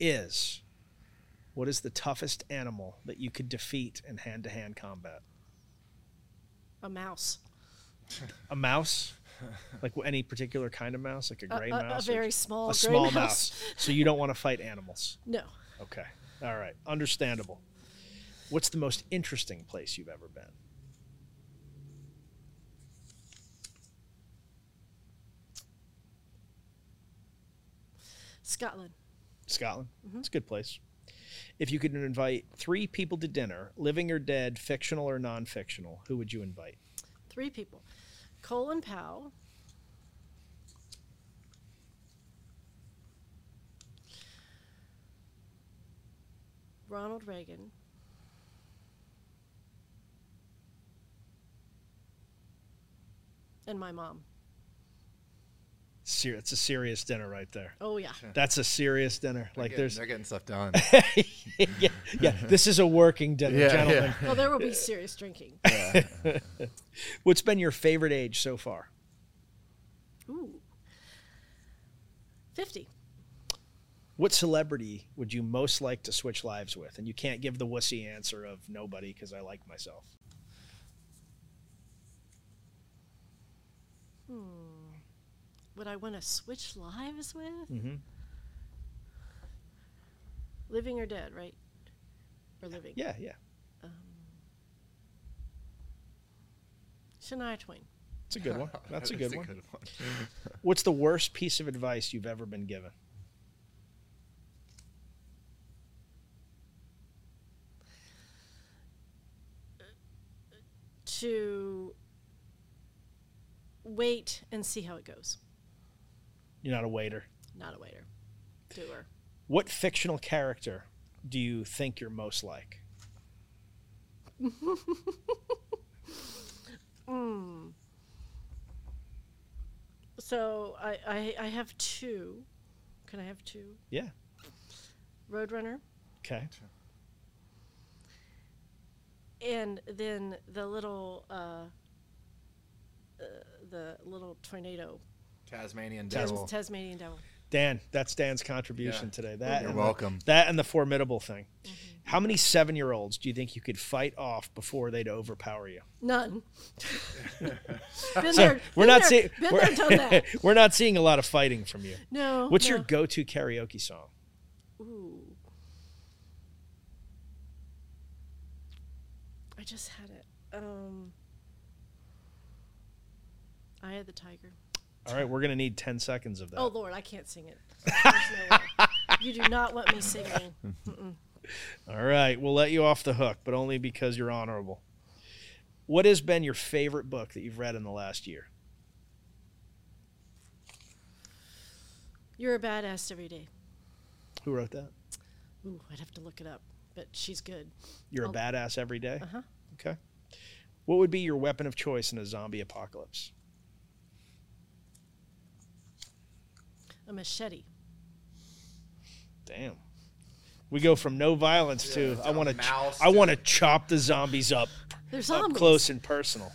is, what is the toughest animal that you could defeat in hand-to-hand combat? A mouse. A mouse? Like any particular kind of mouse, like a gray a, a, mouse? A very small A small mouse. mouse. So you don't want to fight animals? No. Okay. All right. Understandable. What's the most interesting place you've ever been? Scotland. Scotland? Mm-hmm. It's a good place. If you could invite three people to dinner, living or dead, fictional or non-fictional, who would you invite? Three people. Colin Powell, Ronald Reagan, and my mom. Ser- it's a serious dinner right there. Oh, yeah. That's a serious dinner. They're like getting, there's They're getting stuff done. yeah, yeah, this is a working dinner, yeah, gentlemen. Yeah. Well, there will be serious drinking. Yeah. What's been your favorite age so far? Ooh. fifty what celebrity would you most like to switch lives with? And you can't give the wussy answer of nobody, because I like myself. Hmm. Would I want to switch lives with? Mm-hmm. Living or dead, right? Or living? Yeah, yeah. Um, Shania Twain. That's a good one. That's a good, that one. A good one. What's the worst piece of advice you've ever been given? To wait and see how it goes. You're not a waiter. Not a waiter. Doer. What fictional character do you think you're most like? mm. So I, I I have two. Can I have two? Yeah. Roadrunner. Okay. And then the little uh, uh, the little tornado. Tasmanian devil. Tas- Tasmanian devil. Dan, that's Dan's contribution yeah. today. That You're welcome. The, that and the formidable thing. Mm-hmm. How many seven-year-olds do you think you could fight off before they'd overpower you? None. been so there, we're been not seeing we're, we're not seeing a lot of fighting from you. No. What's no. your go-to karaoke song? Ooh. I just had it. Um, I had the tiger. All right, we're going to need ten seconds of that. Oh, Lord, I can't sing it. No way. You do not want me singing. Mm-mm. All right, we'll let you off the hook, but only because you're honorable. What has been your favorite book that you've read in the last year? You're a Badass Every Day. Who wrote that? Ooh, I'd have to look it up, but she's good. You're I'll... a Badass Every Day? Uh-huh. Okay. What would be your weapon of choice in a zombie apocalypse? A machete. Damn. We go from no violence yeah, to I want to ch- I want to chop the zombies up, They're zombies. Up close and personal.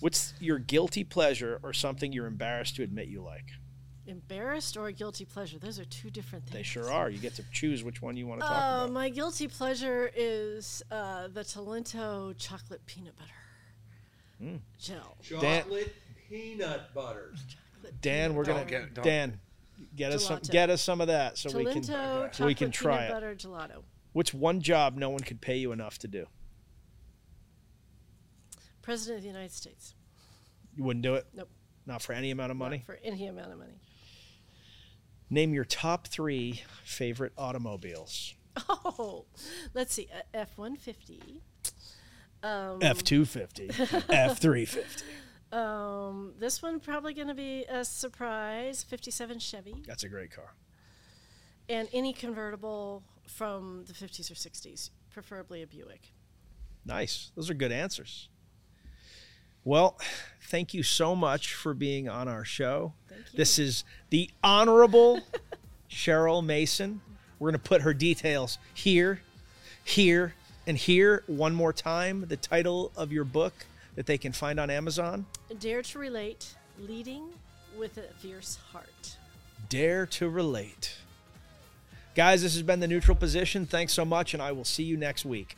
What's your guilty pleasure or something you're embarrassed to admit you like? Embarrassed or a guilty pleasure? Those are two different things. They sure are. You get to choose which one you want to talk uh, about. My guilty pleasure is uh, the Talento chocolate peanut butter mm. gel. Chocolate Dan, peanut butter. Chocolate Dan, peanut we're gonna get Dan. Get gelato. us some get us some of that so Talento, we can so we can try it. Butter, gelato. What's one job no one could pay you enough to do? President of the United States. You wouldn't do it? Nope. Not for any amount of money? Not for any amount of money. Name your top three favorite automobiles. Oh, let's see. Uh, F one fifty. Um, F two fifty. F three fifty. Um, this one probably going to be a surprise, fifty-seven Chevy. That's a great car. And any convertible from the fifties or sixties, preferably a Buick. Nice. Those are good answers. Well, thank you so much for being on our show. Thank you. This is the Honorable Cheryl Mason. We're going to put her details here, here, and here one more time. The title of your book that they can find on Amazon? Dare to Relate, Leading with a Fierce Heart. Dare to Relate. Guys, this has been The Neutral Position. Thanks so much, and I will see you next week.